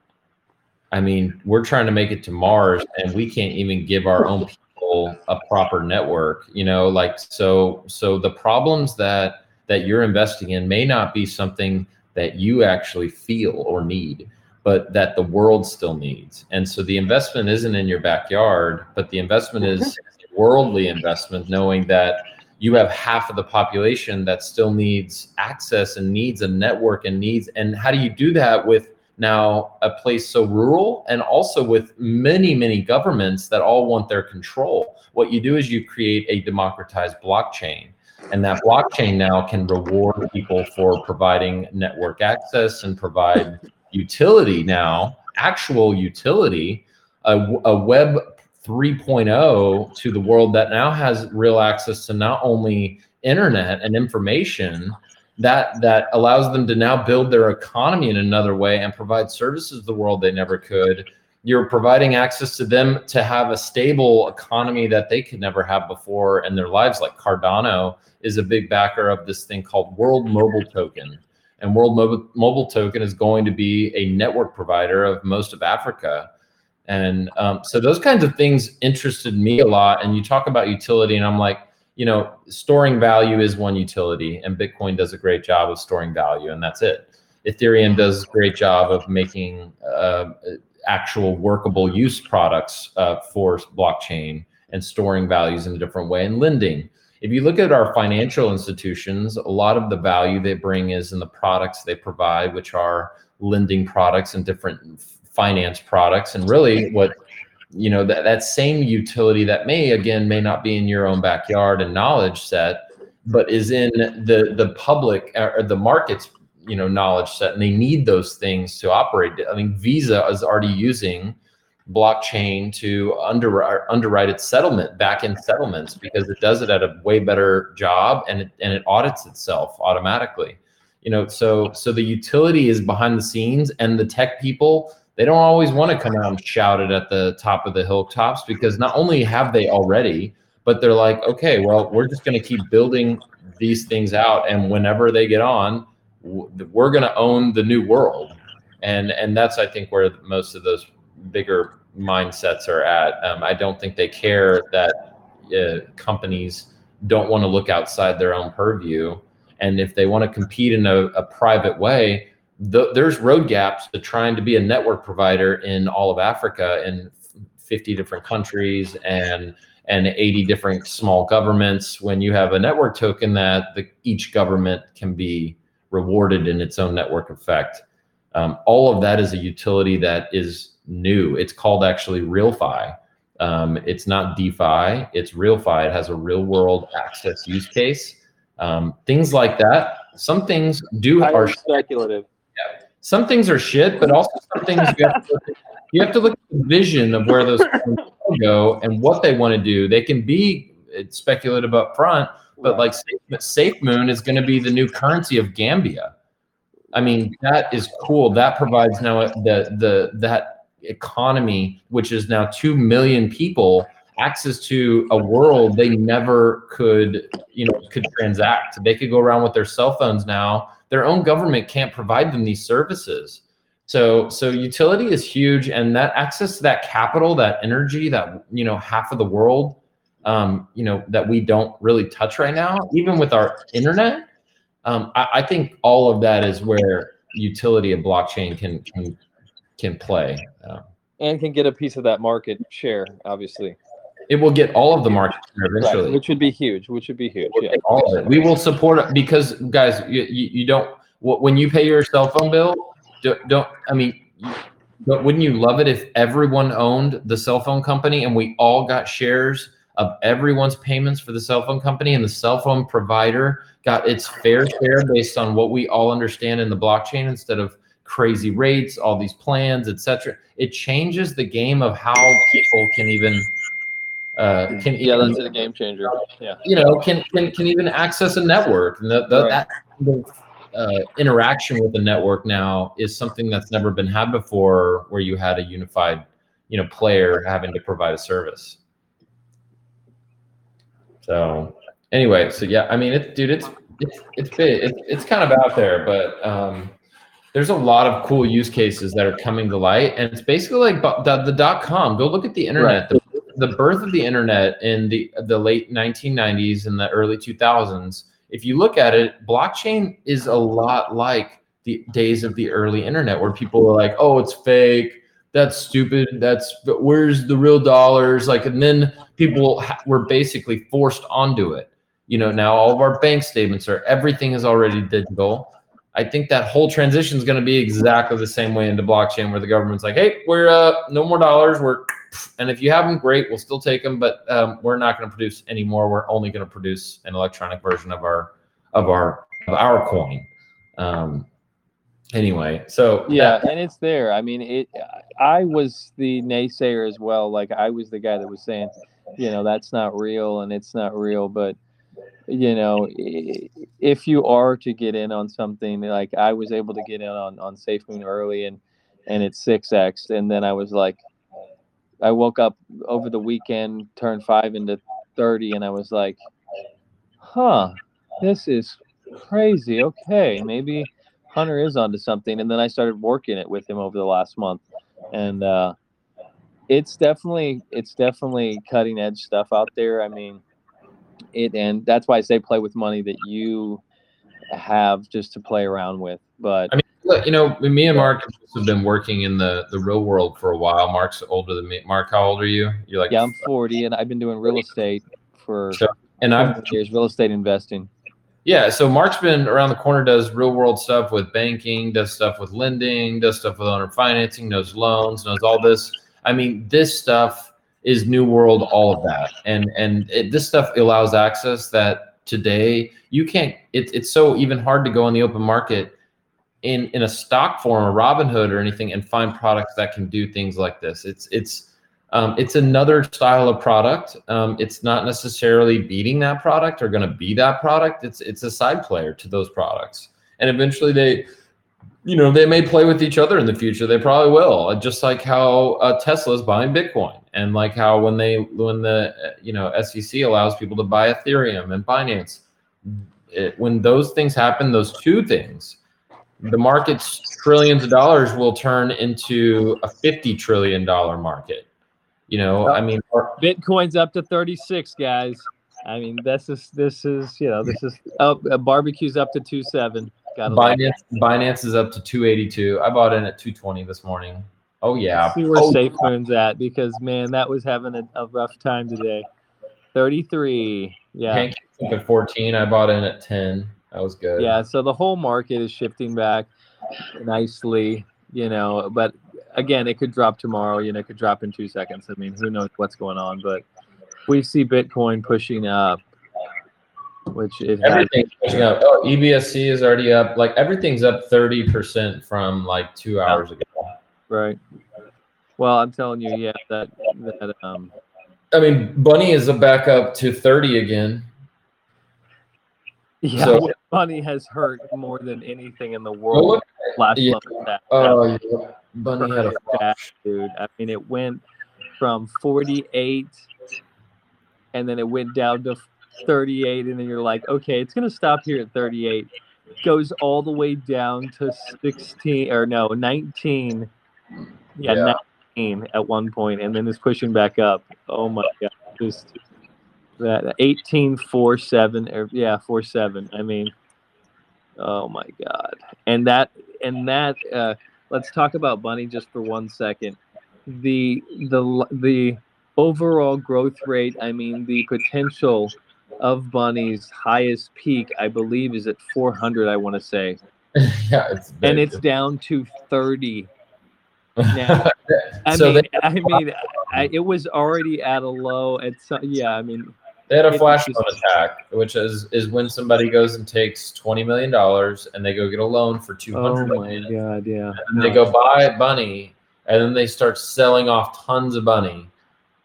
I mean, we're trying to make it to Mars and we can't even give our own people a proper network, you know, like, so so the problems that that you're investing in may not be something that you actually feel or need, but that the world still needs. And so the investment isn't in your backyard, but the investment is worldly investment, knowing that you have half of the population that still needs access and needs a network and needs, and how do you do that with now a place so rural and also with many, many governments that all want their control? What you do is you create a democratized blockchain. And that blockchain now can reward people for providing network access and provide utility now, actual utility, a, a web three point oh to the world that now has real access to not only internet and information that that allows them to now build their economy in another way and provide services to the world they never could. You're providing access to them to have a stable economy that they could never have before in their lives. Like Cardano is a big backer of this thing called World Mobile Token. And World Mobile, Mobile Token is going to be a network provider of most of Africa. And um, so those kinds of things interested me a lot. And you talk about utility, and I'm like, you know, storing value is one utility, and Bitcoin does a great job of storing value, and that's it. Ethereum does a great job of making uh, actual workable use products uh, for blockchain and storing values in a different way and lending. If you look at our financial institutions, a lot of the value they bring is in the products they provide, which are lending products and different finance products. And really what, you know, that, that same utility that may, again, may not be in your own backyard and knowledge set, but is in the, the public or the market's, you know, knowledge set, and they need those things to operate. I mean, Visa is already using blockchain to under, underwrite its settlement, back-end settlements, because it does it at a way better job, and it, and it audits itself automatically. You know, so so the utility is behind the scenes, and the tech people, they don't always want to come out and shout it at the top of the hilltops, because not only have they already, but they're like, okay, well, we're just going to keep building these things out, and whenever they get on, we're going to own the new world. And and that's, I think, where most of those bigger mindsets are at. Um, I don't think they care that uh, companies don't want to look outside their own purview. And if they want to compete in a, a private way, th- there's road gaps to trying to be a network provider in all of Africa in fifty different countries and and eighty different small governments. When you have a network token that the, each government can be rewarded in its own network effect. Um, all of that is a utility that is new. It's called actually RealFi. Um, it's not DeFi, it's RealFi. It has a real world access use case. Um, things like that. Some things do are speculative. Yeah. Some things are shit, but also some things you have to look at, you have to look at the vision of where those things go and what they want to do. They can be speculative up front, but like SafeMoon is going to be the new currency of Gambia. I mean, that is cool. That provides now the the that economy, which is now two million people, access to a world they never could, you know, could transact. They could go around with their cell phones now. Their own government can't provide them these services. So so utility is huge, and that access to that capital, that energy, that, you know, half of the world, Um, you know, that we don't really touch right now, even with our internet. Um, I, I think all of that is where utility of blockchain can can, can play. Um, and can get a piece of that market share, obviously. It will get all of the market share eventually. Right, which would be huge, which would be huge. We'll yeah. All of it. We will support it, because, guys, you, you, you don't, when you pay your cell phone bill, don't, don't I mean, wouldn't you love it if everyone owned the cell phone company and we all got shares of everyone's payments for the cell phone company, and the cell phone provider got its fair share based on what we all understand in the blockchain, instead of crazy rates, all these plans, et cetera? It changes the game of how people can even uh, can yeah, even, that's a game changer. Yeah, you know, can can can even access a network, and the, the, right. that uh, interaction with the network now is something that's never been had before, where you had a unified, you know, player having to provide a service. So anyway, so yeah, I mean, it, dude, it's it's it's big. It, it's kind of out there, but um, there's a lot of cool use cases that are coming to light, and it's basically like the, the dot-com. Go look at the internet. Right. The, the birth of the internet in the the late nineteen nineties and the early two thousands. If you look at it, blockchain is a lot like the days of the early internet, where people were like, "Oh, it's fake. That's stupid. That's where's the real dollars?" Like, and then people ha- were basically forced onto it. You know, now all of our bank statements are, everything is already digital. I think that whole transition is going to be exactly the same way into blockchain, where the government's like, "Hey, we're uh, no more dollars. We're, and if you have them, great, we'll still take them, but um, we're not going to produce any more. We're only going to produce an electronic version of our, of our, of our coin." Um, Anyway, so yeah, that, and it's there. I mean, it. I was the naysayer as well. Like, I was the guy that was saying, you know, that's not real and it's not real. But, you know, if you are to get in on something, like I was able to get in on, on SafeMoon early, and and it's six X, and then I was like, I woke up over the weekend, turned five into thirty, and I was like, huh, this is crazy. Okay, maybe Hunter is onto something. And then I started working it with him over the last month. And uh, it's definitely it's definitely cutting edge stuff out there. I mean, it and that's why I say play with money that you have just to play around with. But I mean, look, you know, me and Mark have been working in the, the real world for a while. Mark's older than me. Mark, how old are you? You're like, yeah, I'm forty, and I've been doing real estate for so, and I've years, real estate investing. Yeah, so Mark's been around the corner, does real world stuff with banking, does stuff with lending, does stuff with owner financing, knows loans, knows all this. I mean, this stuff is new world, all of that. And and it, this stuff allows access that today you can't, it, it's so even hard to go in the open market in in a stock form or Robinhood or anything and find products that can do things like this. It's it's um, it's another style of product. Um, it's not necessarily beating that product or going to be that product. It's it's a side player to those products. And eventually they, you know, they may play with each other in the future. They probably will. Just like how uh, Tesla is buying Bitcoin, and like how when they when the uh, you know, S E C allows people to buy Ethereum and Binance. It, when those things happen, those two things, the market's trillions of dollars will turn into a fifty trillion dollars market. You know, I mean, Bitcoin's up to thirty-six, guys. I mean, this is, this is, you know, this is up. Uh, barbecue's up to two seven. Binance, Binance is up to two eighty-two. I bought in at two twenty this morning. Oh, yeah. Let's see where oh, SafeMoon's yeah. at, because, man, that was having a, a rough time today. thirty-three. Yeah. Pancake's up at fourteen. I bought in at ten. That was good. Yeah, so the whole market is shifting back nicely, you know. But again, it could drop tomorrow. You know, it could drop in two seconds. I mean, who knows what's going on? But we see Bitcoin pushing up, which it everything's has. pushing up. Oh, E B S C is already up. Like everything's up thirty percent from like two hours ago. Right. Well, I'm telling you, yeah, that that um. I mean, Bunny is back up to thirty again. Yeah, so, Bunny has hurt more than anything in the world. Well, last yeah. month. Oh, yeah. Bunny had a crash, dude. I mean, it went from forty-eight, and then it went down to thirty-eight, and then you're like, okay, it's gonna stop here at thirty-eight. It goes all the way down to sixteen, or no, nineteen. Yeah, yeah, nineteen at one point, and then it's pushing back up. Oh my god, just. That eighteen forty-seven, or yeah, forty-seven. I mean, oh my god! And that, and that. Uh, let's talk about Bunny just for one second. The the the overall growth rate. I mean, the potential of Bunny's highest peak, I believe, is at four hundred. I want to say. Yeah, it's big. And it's down to thirty. Now, I so mean, I mean, I, it was already at a low. At some, yeah, I mean. They had a flash loan attack, which is is when somebody goes and takes twenty million dollars and they go get a loan for two hundred million dollars. Oh, my God, yeah. And they go buy Bunny, and then they start selling off tons of Bunny.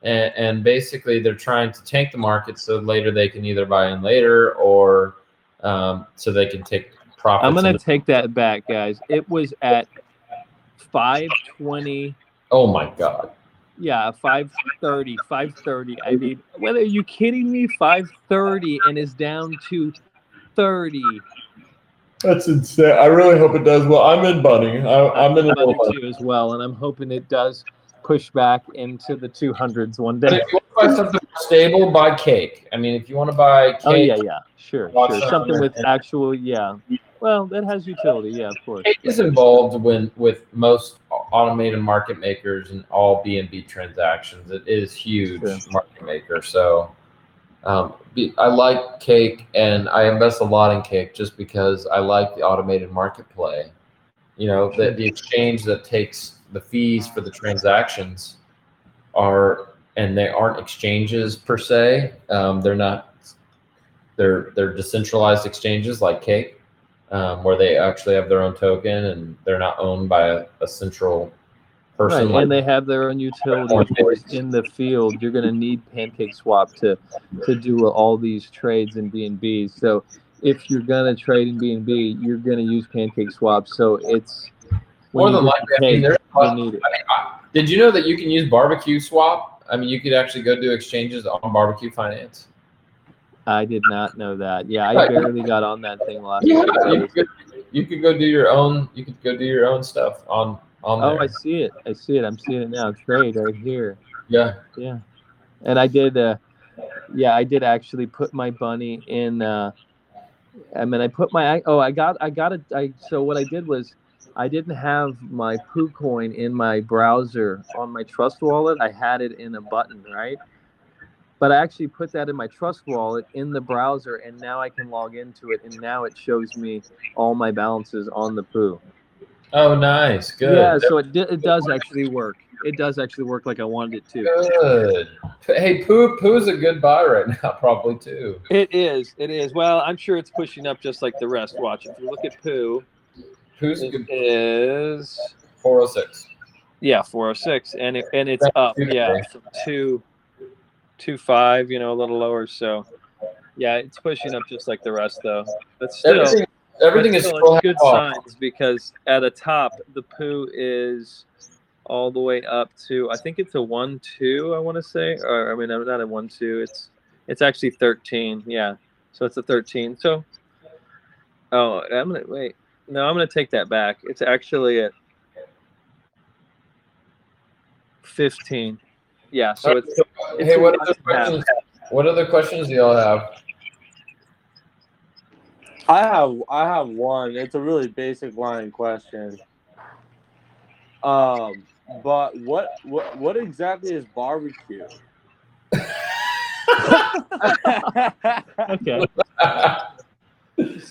And, and basically, they're trying to tank the market so later they can either buy in later or um, so they can take profits. I'm going to take that back, guys. It was at five twenty. Oh, my God. Yeah, five thirty, five thirty. I mean, whether you kidding me, five thirty, and is down to thirty. That's insane. I really hope it does well. I'm in Bunny. I, I'm in Bunny too money. As well, and I'm hoping it does push back into the two hundreds one day. And if you want to buy something stable, buy Cake. I mean, if you want to buy Cake. Oh, yeah, yeah, sure, sure. Something, something with actual, yeah. Well, that has utility, yeah, of course. Cake is involved when, with most automated market makers and all B N B transactions. It is huge sure. market maker. So um, I like Cake, and I invest a lot in Cake just because I like the automated market play. You know, the, the exchange that takes the fees for the transactions are, and they aren't exchanges per se. Um, they're not, they're, they're decentralized exchanges like Cake. Um, where they actually have their own token and they're not owned by a, a central person. Right, like, and they have their own utility in the field. You're going to need PancakeSwap to to do all these trades in B N B. So if you're going to trade in B N B, you're going to use PancakeSwap. So it's more than likely. I mean, there's, I mean, Did you know that you can use BarbecueSwap? I mean, you could actually go do exchanges on BarbecuesFinance. I did not know that. Yeah, I barely got on that thing last yeah, time. You could, you could go do your own. You could go do your own stuff on on there. Oh, I see it. I see it. I'm seeing it now. Trade right here. Yeah. Yeah. And I did. Uh, yeah, I did actually put my bunny in. Uh, I mean, I put my. Oh, I got. I got it. I. So what I did was, I didn't have my PooCoin in my browser on my Trust Wallet. I had it in a button, right? But I actually put that in my Trust Wallet in the browser, and now I can log into it, and now it shows me all my balances on the Pooh. Oh, nice. Good. Yeah, so it, it does actually work. It does actually work like I wanted it to. Good. Hey, Pooh, Pooh's a good buy right now probably too. It is. It is. Well, I'm sure it's pushing up just like the rest. Watch. If you look at Pooh, Pooh's it good is four oh six. Yeah, four oh six, and it, and it's up. Yeah, from two. Two five, you know, a little lower. So, yeah, it's pushing up just like the rest, though. But still, everything, everything is still good off. Signs because at the top, the Pooh is all the way up to, I think it's a one two. I want to say, or I mean, not a one two. It's it's actually thirteen. Yeah, so it's a thirteen. So, oh, I'm gonna wait. No, I'm gonna take that back. It's actually at fifteen. Yeah, so it's, so, it's hey, what other questions? What other questions do y'all have? I have I have one. It's a really basic line question. Um, but what what what exactly is barbecue? Okay.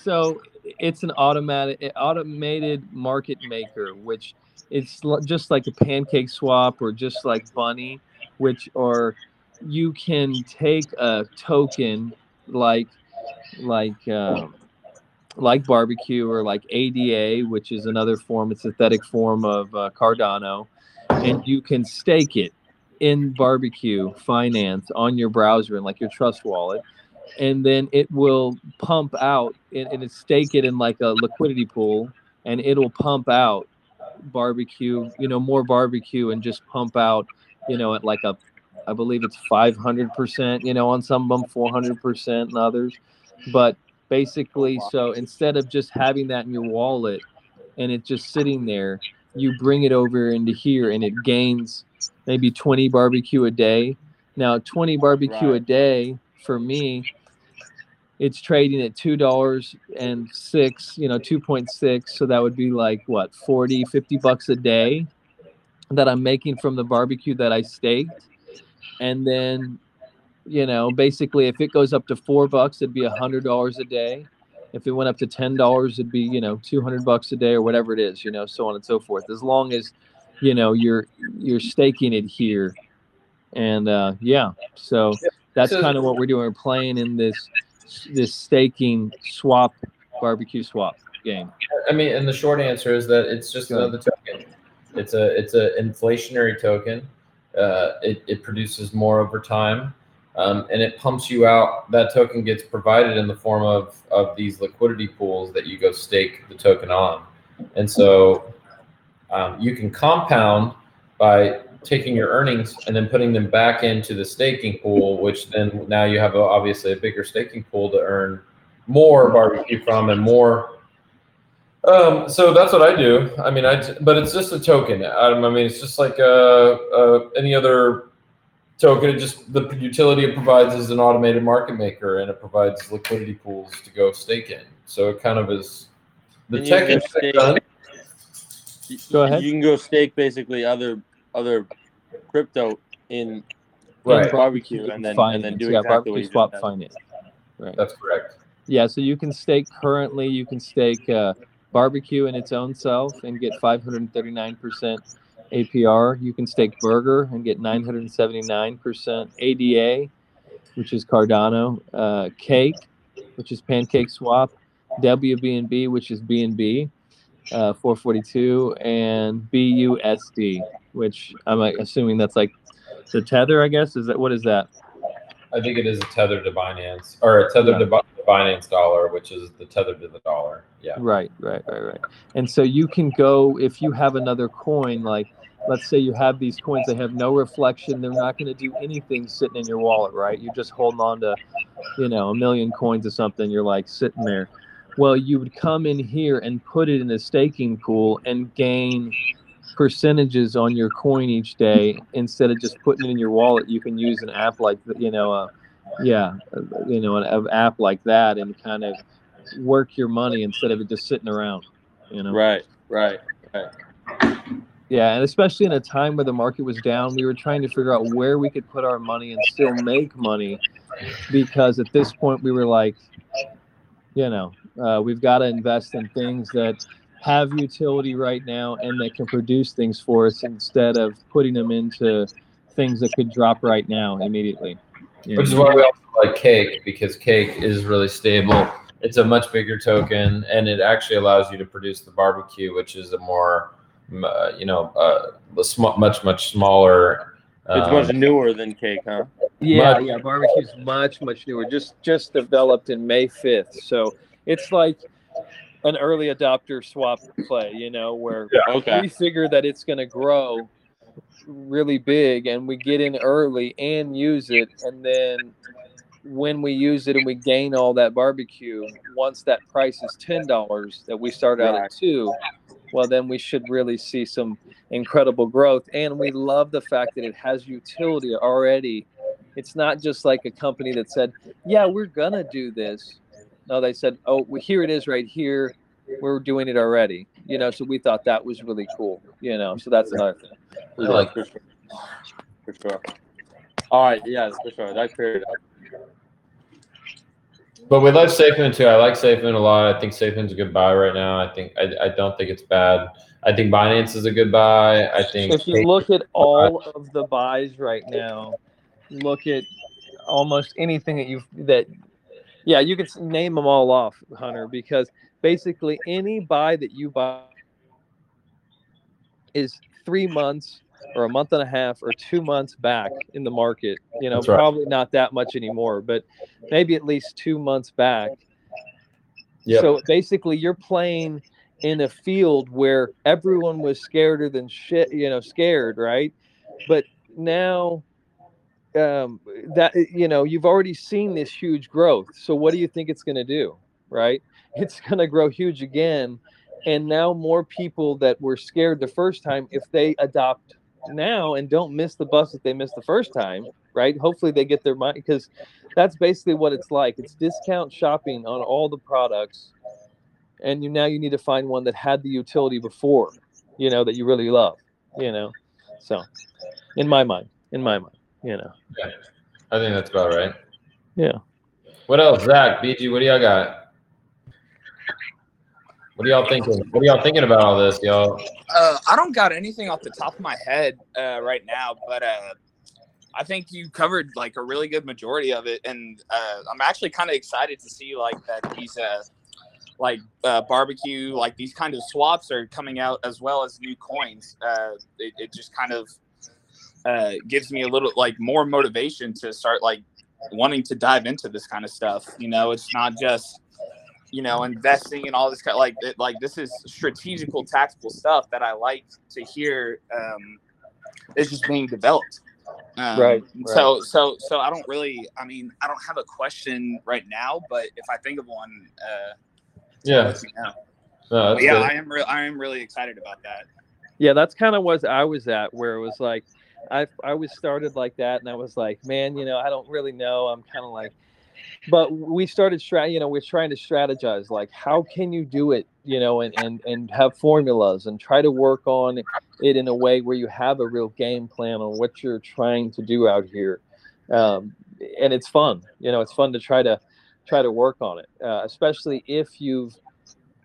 So it's an automatic automated market maker, which it's just like a pancake swap or just like Bunny. Which are, you can take a token like like um, like barbecue or like A D A, which is another form, a synthetic form of uh, Cardano, and you can stake it in Barbecue Finance on your browser and like your Trust Wallet, and then it will pump out and, and it stake it in like a liquidity pool, and it'll pump out barbecue, you know, more barbecue, and just pump out, you know, at like a, I believe it's five hundred percent, you know, on some of them, four hundred percent and others. But basically, so instead of just having that in your wallet and it's just sitting there, you bring it over into here and it gains maybe twenty barbecue a day. Now, twenty barbecue a day for me, it's trading at two dollars and six, you know, two point six. So that would be like, what, forty, fifty bucks a day that I'm making from the barbecue that I staked. And then, you know, basically if it goes up to four bucks, it'd be a hundred dollars a day. If it went up to ten dollars, it'd be, you know, two hundred bucks a day or whatever it is, you know, so on and so forth. As long as, you know, you're you're staking it here. And uh yeah, so that's kind of what we're doing. We're playing in this this staking swap barbecue swap game. I mean, and the short answer is that it's just another token. It's a it's an inflationary token. Uh, it, it produces more over time, um, and it pumps you out. That token gets provided in the form of, of these liquidity pools that you go stake the token on. And so um, you can compound by taking your earnings and then putting them back into the staking pool, which then now you have a, obviously a bigger staking pool to earn more barbecue from and more. Um, so that's what I do. I mean, I, but it's just a token. I, I mean, it's just like uh, uh, any other token. It just, the utility it provides is an automated market maker, and it provides liquidity pools to go stake in. So it kind of is the tech is done. Go ahead. You can go stake basically other other crypto in, right. in barbecue and then finance. and then do yeah, exactly what you swap did finance. Right. That's correct. Yeah. So you can stake currently. You can stake. Uh, Barbecue in its own self and get five hundred thirty-nine percent A P R. You can stake Burger and get nine hundred seventy-nine percent A D A, which is Cardano, uh, Cake, which is PancakeSwap, W B N B, which is B N B, uh, four forty-two, and B U S D, which I'm like, assuming that's like the tether, I guess. Is that, what is that? I think it is a tether to Binance, or a tether yeah. to Binance dollar, which is the tether to the dollar. Yeah. Right, right, right, right. And so you can go, if you have another coin, like let's say you have these coins, they have no reflection, they're not going to do anything sitting in your wallet, right? You're just holding on to, you know, a million coins or something, you're like sitting there. Well, you would come in here and put it in a staking pool and gain percentages on your coin each day instead of just putting it in your wallet. You can use an app like, you know, uh, yeah, you know, an, an app like that and kind of work your money instead of it just sitting around, you know? Right, right, right. Yeah, and especially in a time where the market was down, we were trying to figure out where we could put our money and still make money, because at this point we were like, you know, uh, we've got to invest in things that have utility right now and that can produce things for us instead of putting them into things that could drop right now immediately. Yeah. Which is why we also like Cake, because Cake is really stable. It's a much bigger token, and it actually allows you to produce the barbecue, which is a more, uh, you know, uh, sm- much, much smaller. Um, it's much newer than Cake, huh? Yeah, much- yeah, barbecue's much, much newer. Just just developed in May fifth. So it's like an early adopter swap play, you know, where yeah, okay. we figure that it's going to grow really big, and we get in early and use it, and then when we use it and we gain all that barbecue, once that price is ten dollars that we start out at two, well, then we should really see some incredible growth. And we love the fact that it has utility already. It's not just like a company that said, yeah, we're going to do this. No, they said, oh, well, here it is right here. We're doing it already. You know, so we thought that was really cool. You know, so that's another thing. I like for sure. For sure. All right. Yeah, for sure. That period. But we love SafeMoon too. I like SafeMoon a lot. I think SafeMoon's a good buy right now. I think I, I don't think it's bad. I think Binance is a good buy. I think if you look at all of the buys right now, look at almost anything that you've that. Yeah, you can name them all off, Hunter, because basically any buy that you buy is three months or a month and a half or two months back in the market. You know, that's probably right. Not that much anymore, but maybe at least two months back. Yep. So basically you're playing in a field where everyone was scareder than shit, you know, scared, right? But now... Um, that, you know, you've already seen this huge growth. So what do you think it's going to do, right? It's going to grow huge again. And now more people that were scared the first time, if they adopt now and don't miss the bus that they missed the first time, right? Hopefully they get their money, because that's basically what it's like. It's discount shopping on all the products. And you now you need to find one that had the utility before, you know, that you really love, you know. So in my mind, in my mind. You know, yeah, I think that's about right. Yeah. What else, Zach? B G, what do y'all got? What are y'all thinking? What are y'all thinking about all this, y'all? Uh, I don't got anything off the top of my head uh, right now, but uh, I think you covered like a really good majority of it, and uh, I'm actually kind of excited to see like that these uh, like uh, barbecue, like these kind of swaps are coming out as well as new coins. Uh, it, it just kind of Uh, gives me a little like more motivation to start like wanting to dive into this kind of stuff. You know, it's not just, you know, investing and all this kind of, like it, like this is strategical, tactical stuff that I like to hear. Um, it's just being developed. Um, right, right. So so so I don't really. I mean, I don't have a question right now, but if I think of one, uh, yeah, I'll let you know. No, that's yeah, good. I am. Re- I am really excited about that. Yeah, that's kind of what I was at, where it was like. I I was started like that, and I was like, man, you know, I don't really know. I'm kind of like, but we started, stra- you know, we're trying to strategize, like, how can you do it, you know, and, and, and have formulas and try to work on it in a way where you have a real game plan on what you're trying to do out here. Um, and it's fun, you know, it's fun to try to try to work on it, uh, especially if you've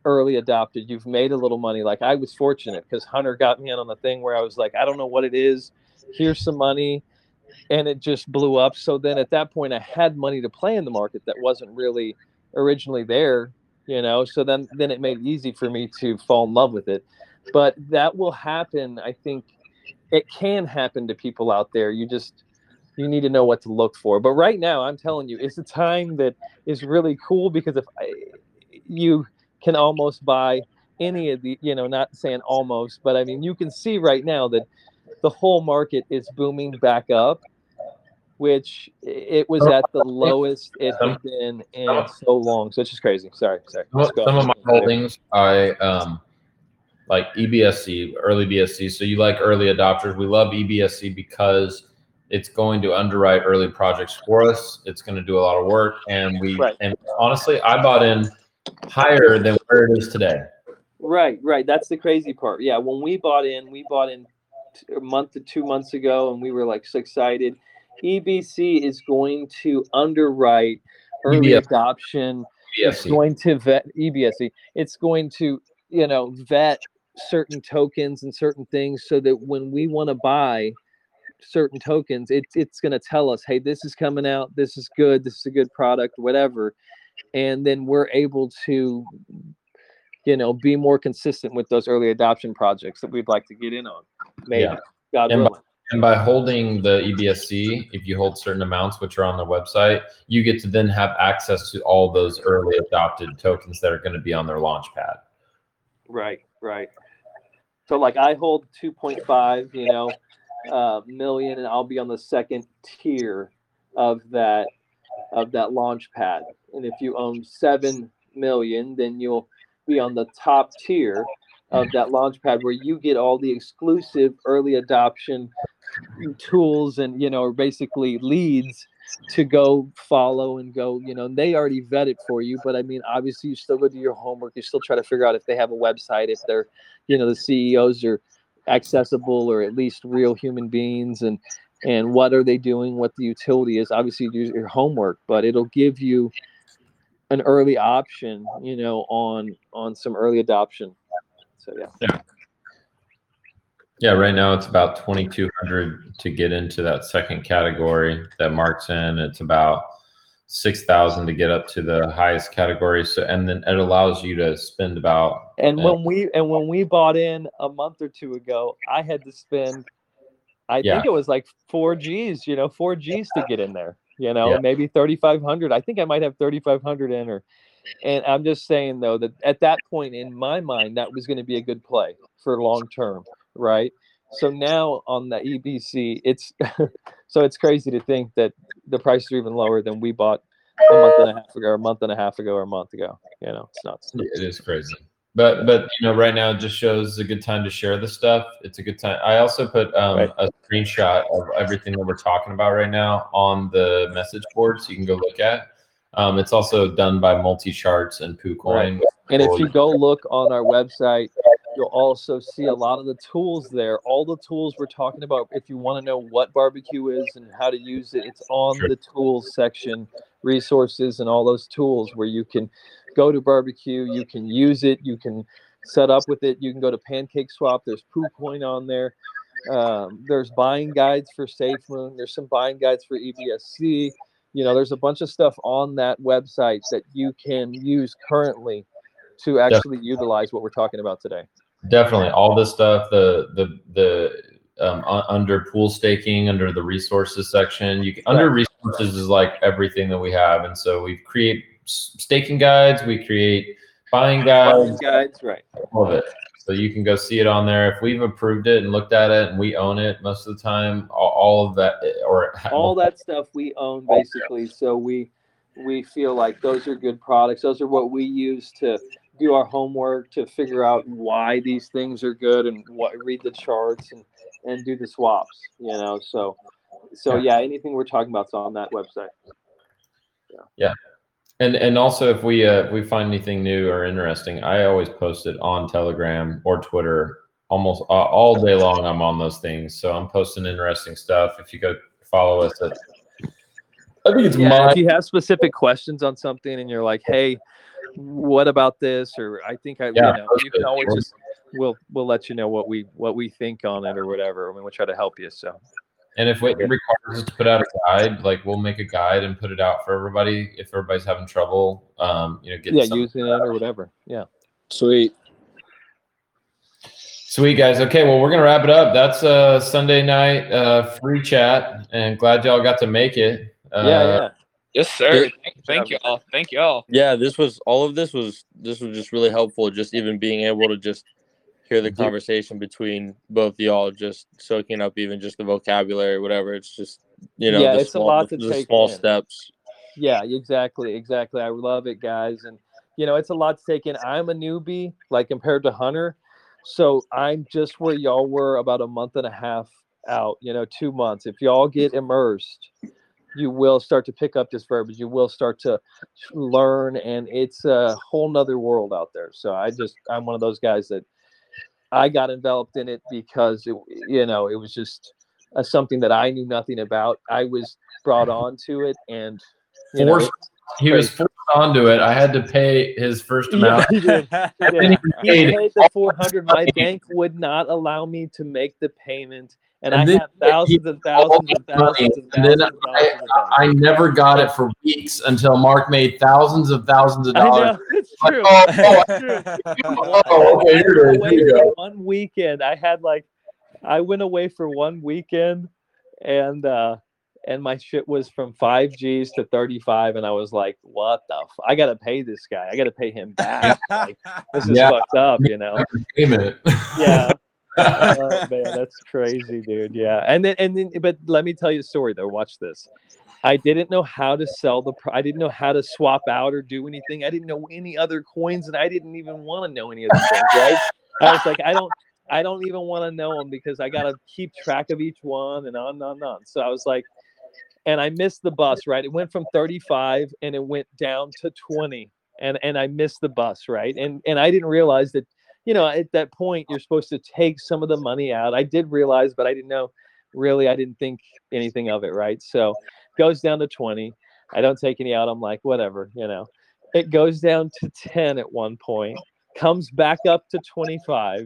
early adopted, you've made a little money. Like I was fortunate because Hunter got me in on the thing where I was like, I don't know what it is. Here's some money, and it just blew up. So then at that point I had money to play in the market that wasn't really originally there, you know, so then then it made it easy for me to fall in love with it. But that will happen. I think it can happen to people out there. You just you need to know what to look for. But right now I'm telling you, it's a time that is really cool, because if I, you can almost buy any of the, you know, not saying almost, but I mean you can see right now that the whole market is booming back up, which it was at the lowest it had been in so long. So it's just crazy. Sorry. sorry. Some of my holdings, I um, like E B S C, early B S C. So you like early adopters. We love E B S C because it's going to underwrite early projects for us. It's going to do a lot of work. And we, right. and honestly, I bought in higher than where it is today. Right, right. That's the crazy part. Yeah. When we bought in, we bought in a month to two months ago, and we were like so excited. E B C is going to underwrite early E B S C. Adoption. E B S C. It's going to vet E B S C. It's going to, you know, vet certain tokens and certain things so that when we want to buy certain tokens, it, it's going to tell us, hey, this is coming out. This is good. This is a good product, whatever. And then we're able to, you know, be more consistent with those early adoption projects that we'd like to get in on. Maybe. Yeah. God willing. And by holding the E B S C, if you hold certain amounts, which are on the website, you get to then have access to all those early adopted tokens that are going to be on their launch pad. Right, right. So like I hold two point five, you know, uh, million, and I'll be on the second tier of that of that launch pad. And if you own seven million, then you'll be on the top tier of that launch pad where you get all the exclusive early adoption tools and, you know, basically leads to go follow and go, you know, and they already vet it for you. But I mean, obviously you still go do your homework. You still try to figure out if they have a website, if they're, you know, the C E Os are accessible or at least real human beings, and, and what are they doing, what the utility is. Obviously you do your homework, but it'll give you an early option, you know, on, on some early adoption. So, yeah. yeah. Yeah. Right now it's about twenty-two hundred to get into that second category that Mark's in. It's about six thousand to get up to the highest category. So, and then it allows you to spend about. And when and, we, and when we bought in a month or two ago, I had to spend, I yeah. think it was like four G's, you know, four G's to get in there, you know, yeah. maybe thirty-five hundred. I think I might have thirty-five hundred in, or, and I'm just saying, though, that at that point in my mind, that was going to be a good play for long term. Right. So now on the E B C, it's so it's crazy to think that the prices are even lower than we bought a month and a half ago, or a month and a half ago, or a month ago. You know, it's nuts. It is crazy. But but, you know, right now it just shows a good time to share this stuff. It's a good time. I also put um, right. a screenshot of everything that we're talking about right now on the message board, so you can go look at. Um, it's also done by multi-charts and PooCoin. Right. And if you go look on our website, you'll also see a lot of the tools there. All the tools we're talking about, if you want to know what barbecue is and how to use it, it's on sure. the tools section, resources, and all those tools where you can go to barbecue, you can use it, you can set up with it, you can go to PancakeSwap. There's PooCoin on there. Um, there's buying guides for SafeMoon. There's some buying guides for E B S C. You know, there's a bunch of stuff on that website that you can use currently to actually Definitely. utilize what we're talking about today. Definitely. All this stuff, the the the um, under pool staking, under the resources section, you can, under resources is like everything that we have. And so we create staking guides, we create buying guides, buying guides, right. all of it. So you can go see it on there. If we've approved it and looked at it and we own it most of the time, all, all of that or all that stuff we own basically. So we we feel like those are good products. Those are what we use to do our homework, to figure out why these things are good, and what read the charts and, and do the swaps, you know. So so yeah, anything we're talking about is on that website. Yeah. Yeah. And and also, if we uh, if we find anything new or interesting, I always post it on Telegram or Twitter almost uh, all day long. I'm on those things, so I'm posting interesting stuff. If you go follow us, at, I think it's yeah, my. If you have specific questions on something, and you're like, "Hey, what about this?" or "I think I," yeah, you know, you can always just we'll we'll let you know what we what we think on it or whatever. I mean, we'll try to help you. So. And if it requires us to put out a guide, like we'll make a guide and put it out for everybody. If everybody's having trouble, um, you know, get yeah, using it or whatever. Yeah, sweet, sweet guys. Okay, well, we're gonna wrap it up. That's a Sunday night uh, free chat, and glad y'all got to make it. Uh, yeah, yeah, yes, sir. Thank, thank you all. Thank you all. Yeah, this was all of this was this was just really helpful. Just even being able to just. hear the conversation between both y'all, just soaking up even just the vocabulary, whatever. It's just, you know, yeah, the it's small, a lot to the, take the small in. steps. Yeah, exactly, exactly. I love it, guys. And, you know, it's a lot to take in. I'm a newbie, like, compared to Hunter. So I'm just where y'all were about a month and a half out, you know, two months. If y'all get immersed, you will start to pick up this verbiage. You will start to learn. And it's a whole nother world out there. So I just, I'm one of those guys that I got enveloped in it because, it, you know, it was just a, something that I knew nothing about. I was brought onto it and, you know, he was forced onto it. I had to pay his first amount. Yeah, he did. Yeah. He paid, he paid the four hundred dollars. My bank would not allow me to make the payment. And, and I have thousands and thousands and thousands and thousands. And then I, I never got it for weeks until Mark made thousands of thousands of dollars. I know, it's like, true. Oh, oh, it's true. Oh, okay, here it is. Here you go. One weekend, I had like, I went away for one weekend, and uh, and my shit was from five G's to thirty-five, and I was like, "What the? F- I gotta pay this guy. I gotta pay him back. Like, this is yeah. fucked up, you know." Yeah. Oh man, that's crazy, dude. Yeah, and then and then, but let me tell you a story though. Watch this. I didn't know how to sell the. Pro- I didn't know how to swap out or do anything. I didn't know any other coins, and I didn't even want to know any other things. Right? I was like, I don't, I don't even want to know them because I gotta keep track of each one and on and on and on. So I was like, and I missed the bus. Right? It went from thirty-five and it went down to twenty, and and I missed the bus. Right? And and I didn't realize that. You know, at that point, you're supposed to take some of the money out. I did realize, but I didn't know, really, I didn't think anything of it, right? So it goes down to twenty. I don't take any out. I'm like, whatever, you know. It goes down to ten at one point, comes back up to twenty-five.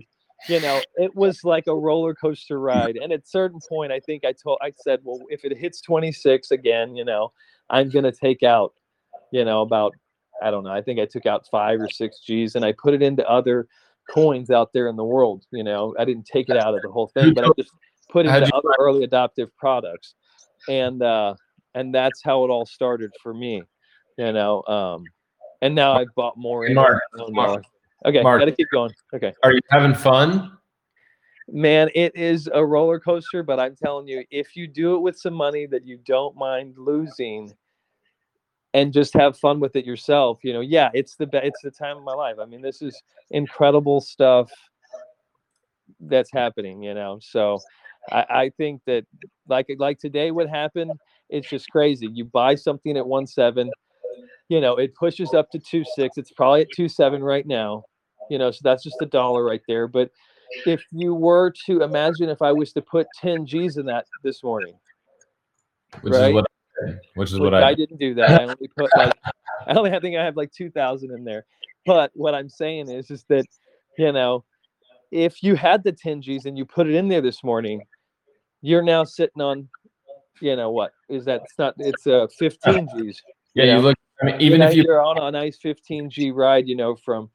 You know, it was like a roller coaster ride. And at a certain point, I think I told, I said, well, if it hits twenty-six again, you know, I'm going to take out, you know, about, I don't know, I think I took out five or six G's and I put it into other coins out there in the world. You know, I didn't take it out of the whole thing, but I just put it into other early adoptive products, and uh and that's how it all started for me, you know. Um and now I've bought more. Mark, Mark, okay, Mark, gotta keep going. Okay, are you having fun, man? It is a roller coaster, but I'm telling you, if you do it with some money that you don't mind losing and just have fun with it yourself, you know. Yeah, it's the be- it's the time of my life. I mean, this is incredible stuff that's happening, you know. So I, I think that like like today what happened, it's just crazy. You buy something at one seven, you know, it pushes up to two six. It's probably at two seven right now, you know, so that's just a dollar right there. But if you were to imagine if I was to put ten G's in that this morning, which right? is what Which is Which what I, I didn't do that. I only put like I only I think I have like two thousand in there. But what I'm saying is, is that, you know, if you had the ten G's and you put it in there this morning, you're now sitting on, you know, what is that? It's not. It's a uh, fifteen G's. Yeah, you, you look. I mean, even you know, if you... you're on a nice fifteen G ride, you know, from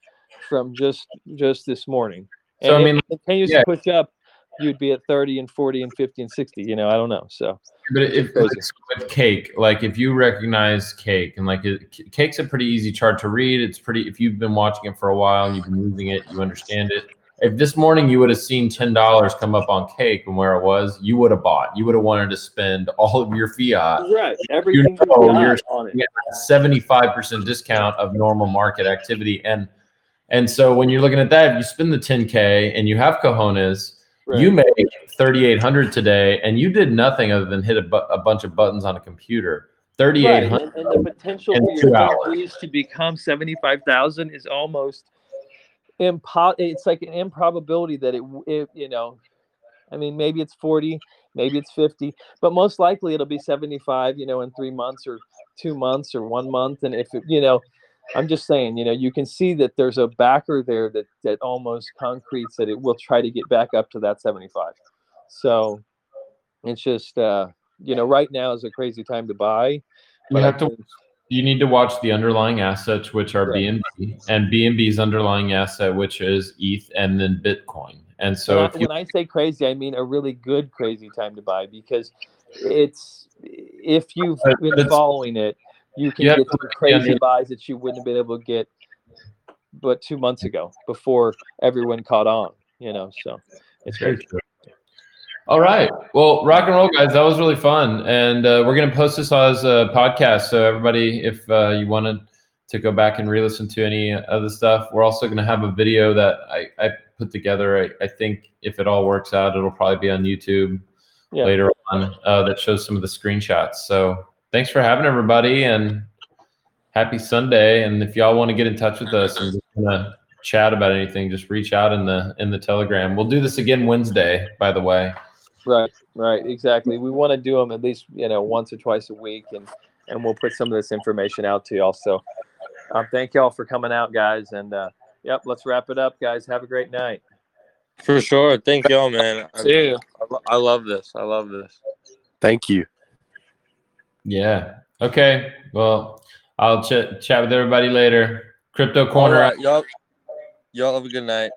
from just just this morning. And so I mean, if it continues yeah. to push up, you'd be at thirty and forty and fifty and sixty, you know, I don't know. So, but if it's with Cake, like if you recognize Cake, and like it, Cake's a pretty easy chart to read. It's pretty, if you've been watching it for a while and you've been using it, you understand it. If this morning you would have seen ten dollars come up on Cake and where it was, you would have bought, you would have wanted to spend all of your fiat. Right. Everything you know, you're on it. seventy-five percent discount of normal market activity. And, and so when you're looking at that, if you spend the ten K and you have cojones, right. You made thirty-eight hundred today, and you did nothing other than hit a, bu- a bunch of buttons on a computer. thirty-eight hundred. Right. And, and the potential for your fees to become seventy-five thousand is almost impo- It's like an improbability that it, it, you know, I mean, maybe it's forty, maybe it's fifty, but most likely it'll be seventy-five, you know, in three months or two months or one month. And if it, you know, I'm just saying, you know, you can see that there's a backer there that, that almost concretes that it will try to get back up to that seventy-five. So it's just, uh, you know, right now is a crazy time to buy. You have to, you need to watch the underlying assets, which are right. B N B, and B N B's underlying asset, which is E T H and then Bitcoin. And so when, if I, you, when I say crazy, I mean a really good crazy time to buy, because it's, if you've been following it, you can you get some crazy buys that you wouldn't have been able to get but two months ago before everyone caught on, you know, so it's great. All right. Well, rock and roll, guys. That was really fun. And uh, we're going to post this as a podcast. So everybody, if uh, you wanted to go back and re-listen to any other stuff, we're also going to have a video that I, I put together. I, I think if it all works out, it'll probably be on YouTube yeah. later on uh, that shows some of the screenshots. So thanks for having everybody and happy Sunday. And if y'all want to get in touch with us and to chat about anything, just reach out in the in the Telegram. We'll do this again Wednesday, by the way. Right, right, exactly. We want to do them at least, you know, once or twice a week, and, and we'll put some of this information out to y'all. So um, thank y'all for coming out, guys. And, uh, yep, let's wrap it up, guys. Have a great night. For sure. Thank y'all, man. See you. I, I love this. I love this. Thank you. Yeah. Okay. Well, I'll ch- chat with everybody later. Crypto Corner. All right, y'all, y'all have a good night.